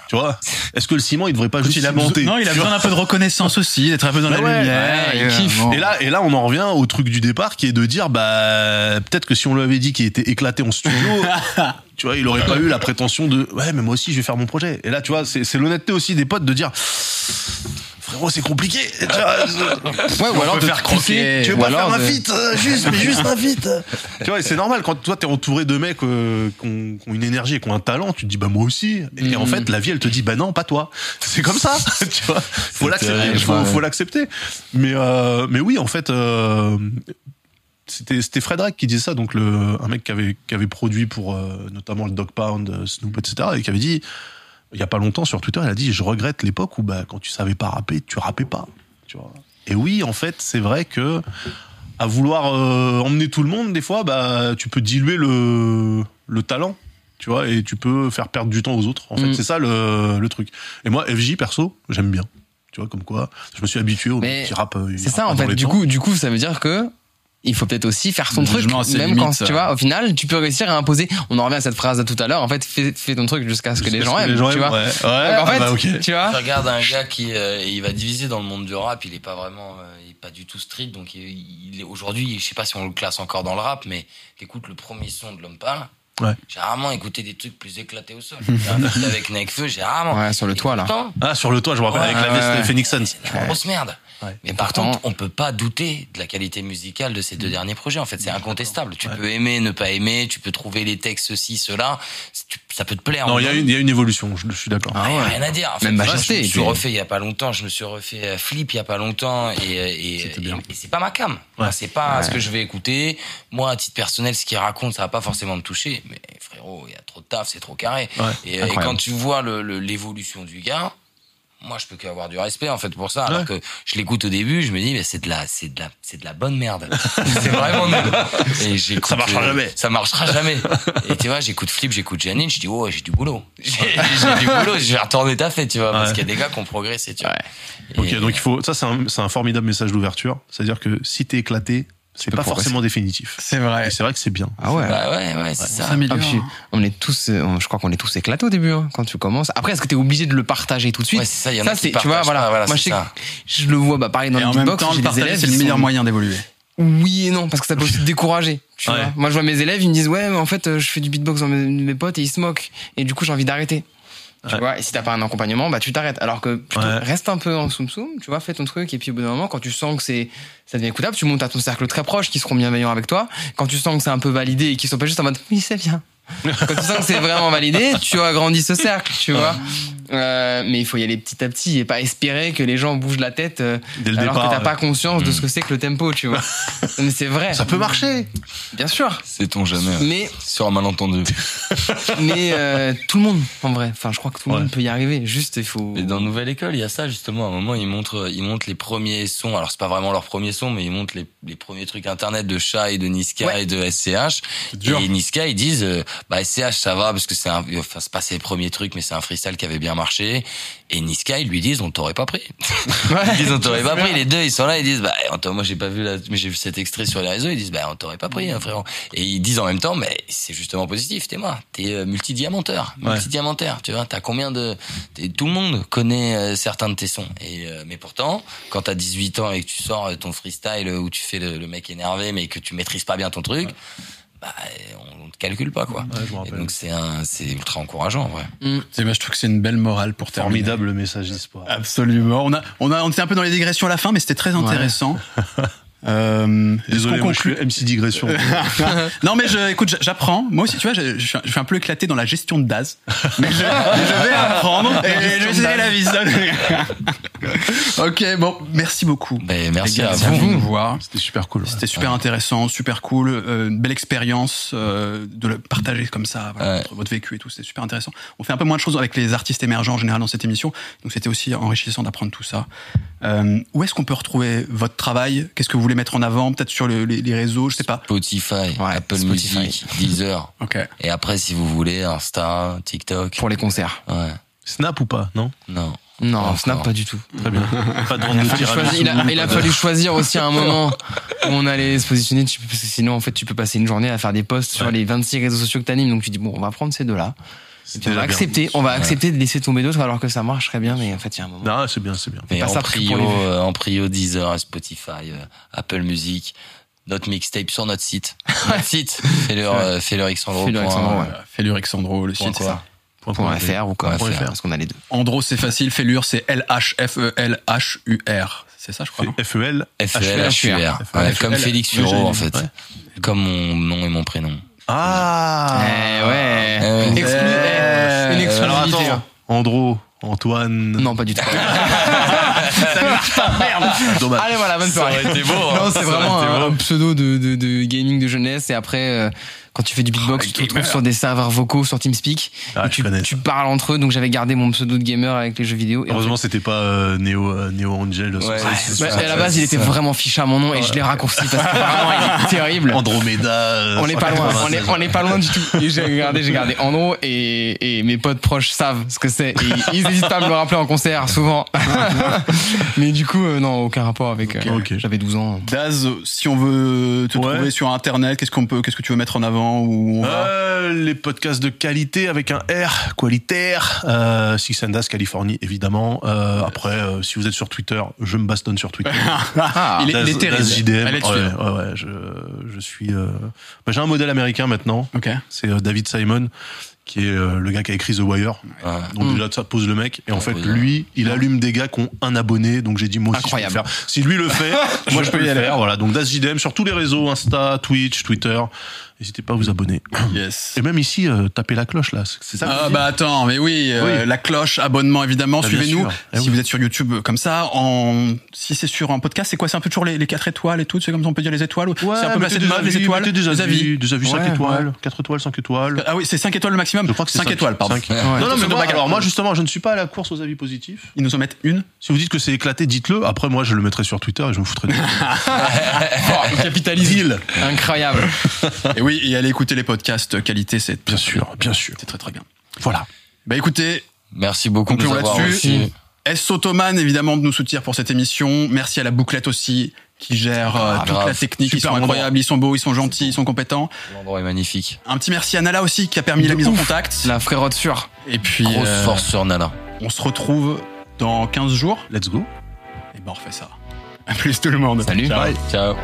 tu vois, est-ce que le ciment il devrait pas juste monter? Non, il a besoin d'un peu de reconnaissance aussi, d'être un peu dans bah la ouais, lumière. Ouais, il kiffe. Et là, et là, on en revient au truc du départ qui est de dire bah peut-être que si on lui avait dit qu'il était éclaté en studio, tu vois, il aurait pas eu la prétention de ouais mais moi aussi je vais faire mon projet. Et là, tu vois, c'est, c'est l'honnêteté aussi des potes de dire frérot c'est compliqué. Tu vois, ouais, ou alors de faire croquer, tu veux pas faire de... un feat euh, juste, mais juste un feat. Tu vois, et c'est normal quand toi t'es entouré de mecs euh, qui ont une énergie et qui ont un talent, tu te dis bah moi aussi. Et mmh. en fait, la vie, elle te dit, bah non, pas toi. C'est comme ça, tu vois. Faut l'accepter. Faut, faut l'accepter. Mais, euh, mais oui, en fait, euh, c'était, c'était Fred Reck qui disait ça, donc le, un mec qui avait, qui avait produit pour euh, notamment le Dog Pound, Snoop, et cetera, et qui avait dit, il y a pas longtemps sur Twitter, il a dit, je regrette l'époque où, bah, quand tu savais pas rapper, tu rappais pas. Tu vois. Et oui, en fait, c'est vrai que, à vouloir euh, emmener tout le monde, des fois, bah, tu peux diluer le, le talent. Tu vois, et tu peux faire perdre du temps aux autres. En mmh. fait, c'est ça le, le truc. Et moi, F J, perso, j'aime bien. Tu vois, comme quoi, je me suis habitué au petit rap. C'est ça, en fait. Du coup, du coup, ça veut dire que il faut peut-être aussi faire son truc. Même limite, quand, ça. tu vois, au final, tu peux réussir à imposer. On en revient à cette phrase de tout à l'heure. En fait, fais, fais ton truc jusqu'à ce que les gens aiment. Les gens tu aiment, vois. Ouais. Ouais, donc, en fait, bah, okay. tu vois. Tu regardes un gars qui, euh, il va diviser dans le monde du rap. Il est pas vraiment, euh, il est pas du tout street. Donc, il, il est, aujourd'hui, je sais pas si on le classe encore dans le rap, mais t'écoutes le premier son de l'homme parle. Ouais. J'ai rarement écouté des trucs plus éclatés au sol. Avec Nekfeu, j'ai rarement. Ouais, sur le toit, là. Ah, sur le toit, je me rappelle, ouais, avec la veste euh, de Phoenix Suns. C'est une grosse merde. Ouais. Mais par pourtant, contre, on peut pas douter de la qualité musicale de ces deux derniers projets. En fait, c'est incontestable. Tu ouais. peux aimer, ne pas aimer, tu peux trouver les textes, ceci, cela. Ça peut te plaire. Non, il y a une, il y a une évolution, je, je suis d'accord. Ah, ouais. Rien à dire. En fait, Même Majesté. Je me suis refait il y a pas longtemps, je me suis refait Flip il y a pas longtemps et, et, et, et c'est pas ma cam. Ouais. Enfin, c'est pas ouais. ce que je vais écouter. Moi, à titre personnel, ce qu'il raconte, ça va pas forcément me toucher. Mais frérot, il y a trop de taf, c'est trop carré. Ouais, et, et quand tu vois le, le, l'évolution du gars, moi je peux qu'avoir du respect en fait pour ça. Ouais. Alors que je l'écoute au début, je me dis mais c'est de la, c'est de la, c'est de la bonne merde. C'est vraiment nul. Et j'écoute, ça marchera euh, jamais. Ça marchera jamais. Et tu vois, j'écoute Flip, j'écoute Janine, je dis oh j'ai du boulot. J'ai, j'ai du boulot, je vais retourner taffer, tu vois, ouais. parce qu'il y a des gars qui ont progressé, tu vois. Ouais. Et ok, donc il faut, ça c'est un, c'est un formidable message d'ouverture. C'est-à-dire que si t'es éclaté, c'est pas forcément définitif. C'est vrai. Et c'est vrai que c'est bien. Ah ouais. Bah ouais, ouais, c'est ouais. ça. Ah, puis, on est tous, on, je crois qu'on est tous éclatés au début, hein, quand tu commences. Après, est-ce que t'es obligé de le partager tout de suite? Ouais, c'est ça, il y en a ça, qui partagent. Tu vois, voilà, voilà, moi, je sais que je le vois, bah, pareil dans et le beatbox. Le partager, c'est le meilleur sont... moyen d'évoluer. Oui et non, parce que ça peut aussi te décourager. Tu ouais. vois. Moi, je vois mes élèves, ils me disent, ouais, mais en fait, je fais du beatbox dans mes, mes potes et ils se moquent. Et du coup, j'ai envie d'arrêter. Tu ouais. vois, et si t'as pas un accompagnement, bah tu t'arrêtes. Alors que plutôt, ouais. reste un peu en soum-soum, tu vois, fais ton truc, et puis au bout d'un moment, quand tu sens que c'est, ça devient écoutable, tu montes à ton cercle très proche, qui seront bienveillants avec toi. Quand tu sens que c'est un peu validé et qu'ils sont pas juste en mode oui c'est bien. Quand tu sens que c'est vraiment validé, tu agrandis ce cercle, tu vois. Euh, mais il faut y aller petit à petit et pas espérer que les gens bougent la tête euh, dès le alors départ, que t'as ouais. pas conscience de ce que c'est que le tempo, tu vois. Mais c'est vrai. Ça peut marcher. Bien sûr. Sait-on jamais. Mais sur un malentendu. Mais euh, tout le monde, en vrai. Enfin, je crois que tout le ouais. monde peut y arriver. Juste, il faut. Mais dans Nouvelle École, il y a ça justement. À un moment, ils montrent, ils montrent les premiers sons. Alors c'est pas vraiment leurs premiers sons, mais ils montrent les, les premiers trucs internet de Sha et de Niska ouais. et de S C H. Et Niska, ils disent, euh, bah S C H ça va parce que c'est, un... enfin c'est pas ses premiers trucs, mais c'est un freestyle qui avait bien marché. Et Niska, ils lui disent on t'aurait pas pris. Ouais, ils disent on t'aurait pas pris. Les deux ils sont là, ils disent bah moi j'ai pas vu la... mais j'ai vu cet extrait sur les réseaux, ils disent bah on t'aurait pas pris hein, frérot. Et ils disent en même temps mais c'est justement positif, t'es moi, t'es euh, multidiamanteur, ouais. multidiamantaire, tu vois, t'as combien de t'es... tout le monde connaît euh, certains de tes sons. Et euh, mais pourtant quand t'as dix-huit ans et que tu sors euh, ton freestyle où tu fais le, le mec énervé mais que tu maîtrises pas bien ton truc. Ouais. Bah, on te calcule pas quoi. Ouais, et donc c'est un, c'est ultra encourageant en vrai. Mmh. C'est, bah, je trouve que c'est une belle morale pour terminer. Formidable message d'espoir. Absolument. On a, on a, on était un peu dans les digressions à la fin, mais c'était très intéressant. Ouais. Euh, Désolé, moi je suis M C digression. Non mais je, écoute, j'apprends. Moi aussi, tu vois, je, je, je suis un peu éclaté dans la gestion de Daz. Mais je, je vais apprendre et je vais essayer la vision. Ok, bon, merci beaucoup. Mais merci gars, à vous. vous. Voir. C'était super cool. Ouais. C'était super ouais. intéressant, super cool, euh, une belle expérience euh, de le partager comme ça, voilà, ouais. votre vécu et tout. C'était super intéressant. On fait un peu moins de choses avec les artistes émergents en général dans cette émission, donc c'était aussi enrichissant d'apprendre tout ça. Euh, où est-ce qu'on peut retrouver votre travail? Qu'est-ce que vous voulez mettre en avant, peut-être sur les, les, les réseaux, je sais pas. Spotify, ouais, Apple Spotify. Music, Deezer. Okay. Et après, si vous voulez, Insta, TikTok. Pour les concerts. Ouais. Snap ou pas, non? Non. Non, enfin, Snap pas du tout. Très bien. Pas de il, a de choisir, il, a, il a fallu choisir aussi à un moment où on allait se positionner, parce que sinon, en fait, tu peux passer une journée à faire des posts ouais. sur les vingt-six réseaux sociaux que t'animes, donc tu dis, bon, on va prendre ces deux-là. On va, accepter, on va ouais. accepter de laisser tomber d'autres alors que ça marche très bien, mais en fait il y a un moment. Non, c'est bien, c'est bien. Mais en prio, euh, en prio Deezer, Spotify, euh, Apple Music, notre mixtape sur notre site. Notre site, Fellure euh, X Andro. Fellure X Andro, le site, c'est ça. Point .fr ou quoi .fr, parce qu'on a les deux. Andro, c'est facile, Fellure, c'est L H F E L H U R. C'est ça, je crois. F E L H U R. Comme Félix Furo, en fait. Comme mon nom et mon prénom. Ah, eh ouais. Euh, Exclu- euh, une exclusivité. Alors attends, Andro, Antoine. Non, pas du tout. Ça marche pas, merde. Dommage. Allez voilà, bonne soirée. Ça aurait été beau. Hein. Non, c'est ça vraiment un, un pseudo de, de, de gaming de jeunesse. Et après, euh, quand tu fais du beatbox, oh, tu te retrouves sur des serveurs vocaux, sur TeamSpeak. Ah, et tu, tu parles entre eux. Donc j'avais gardé mon pseudo de gamer avec les jeux vidéo. Et heureusement, en fait, c'était pas euh, Neo, euh, Neo Angel. Ouais, ouais, c'est c'est bah, à la base, il était vraiment fiché à mon nom et je l'ai raccourci parce que vraiment, il est terrible. Andromeda. Euh, on n'est pas loin. On est, on est pas loin du tout. Et j'ai regardé, j'ai gardé Andro et, et mes potes proches savent ce que c'est. Et ils n'hésitent pas à me le rappeler en concert, souvent. Mais du coup, euh, non, aucun rapport avec. Okay, euh, okay. J'avais douze ans. Daz, si on veut te ouais. trouver sur Internet, qu'est-ce qu'on peut, qu'est-ce que tu veux mettre en avant où on euh, va les podcasts de qualité avec un R, qualitaire. Euh, Six and Daz, Californie, évidemment. Euh, après, euh, si vous êtes sur Twitter, je me bastonne sur Twitter. Ah, il est terrible. Daz J D M. Ouais, ouais, ouais, je, je suis. Euh... Bah, j'ai un modèle américain maintenant. Okay. C'est euh, David Simon, qui est euh, le gars qui a écrit The Wire. Ah. Donc mmh. déjà ça pose le mec. Et en fait, lui, il allume des gars qui ont un abonné. Donc j'ai dit moi aussi, incroyable. Je peux le faire. Si lui le fait, moi je, je peux y le aller. Faire. Voilà. Donc Daz J D M sur tous les réseaux, Insta, Twitch, Twitter. N'hésitez pas à vous abonner. Yes. Et même ici, euh, tapez la cloche, là. C'est ça. Ah, bah attends, mais oui, euh, oui, la cloche, abonnement, évidemment. Bah, suivez-nous. Eh si oui. vous êtes sur YouTube, comme ça, en... si c'est sur un podcast, c'est quoi? C'est un peu toujours les, les quatre étoiles et tout. C'est comme ça, on peut dire les étoiles. Ouais, c'est un peu placé de mode, les étoiles. Des avis, des avis, des avis ouais, cinq étoiles, ouais. quatre étoiles, cinq étoiles. Ah oui, c'est cinq étoiles le maximum. Je crois que c'est cinq, cinq étoiles, pardon. cinq. Ouais. Non, non, mais moi, alors moi, justement, je ne suis pas à la course aux avis positifs. Ils nous en mettent une. Si vous dites que c'est éclaté, dites-le. Après, moi, je le mettrai sur Twitter et je me foutrai de vous. Capitalisez-le. Incroyable. Oui, et allez écouter les podcasts qualité, c'est bien sûr, bien sûr, c'est très très bien. Voilà. Bah écoutez, merci beaucoup de nous avoir reçus. S Ottoman évidemment de nous soutenir pour cette émission. Merci à la bouclette aussi qui gère ah, toute grave. La technique. Super ils sont endroit. Incroyables, ils sont beaux, ils sont gentils, ils sont compétents. L'endroit est magnifique. Un petit merci à Nala aussi qui a permis de la ouf. Mise en contact. La frérotte sûre. Et puis grosse euh, force sur Nala. On se retrouve dans quinze jours. Let's go. Et ben on refait ça. À plus tout le monde. Salut. Ciao. Bye. Ciao.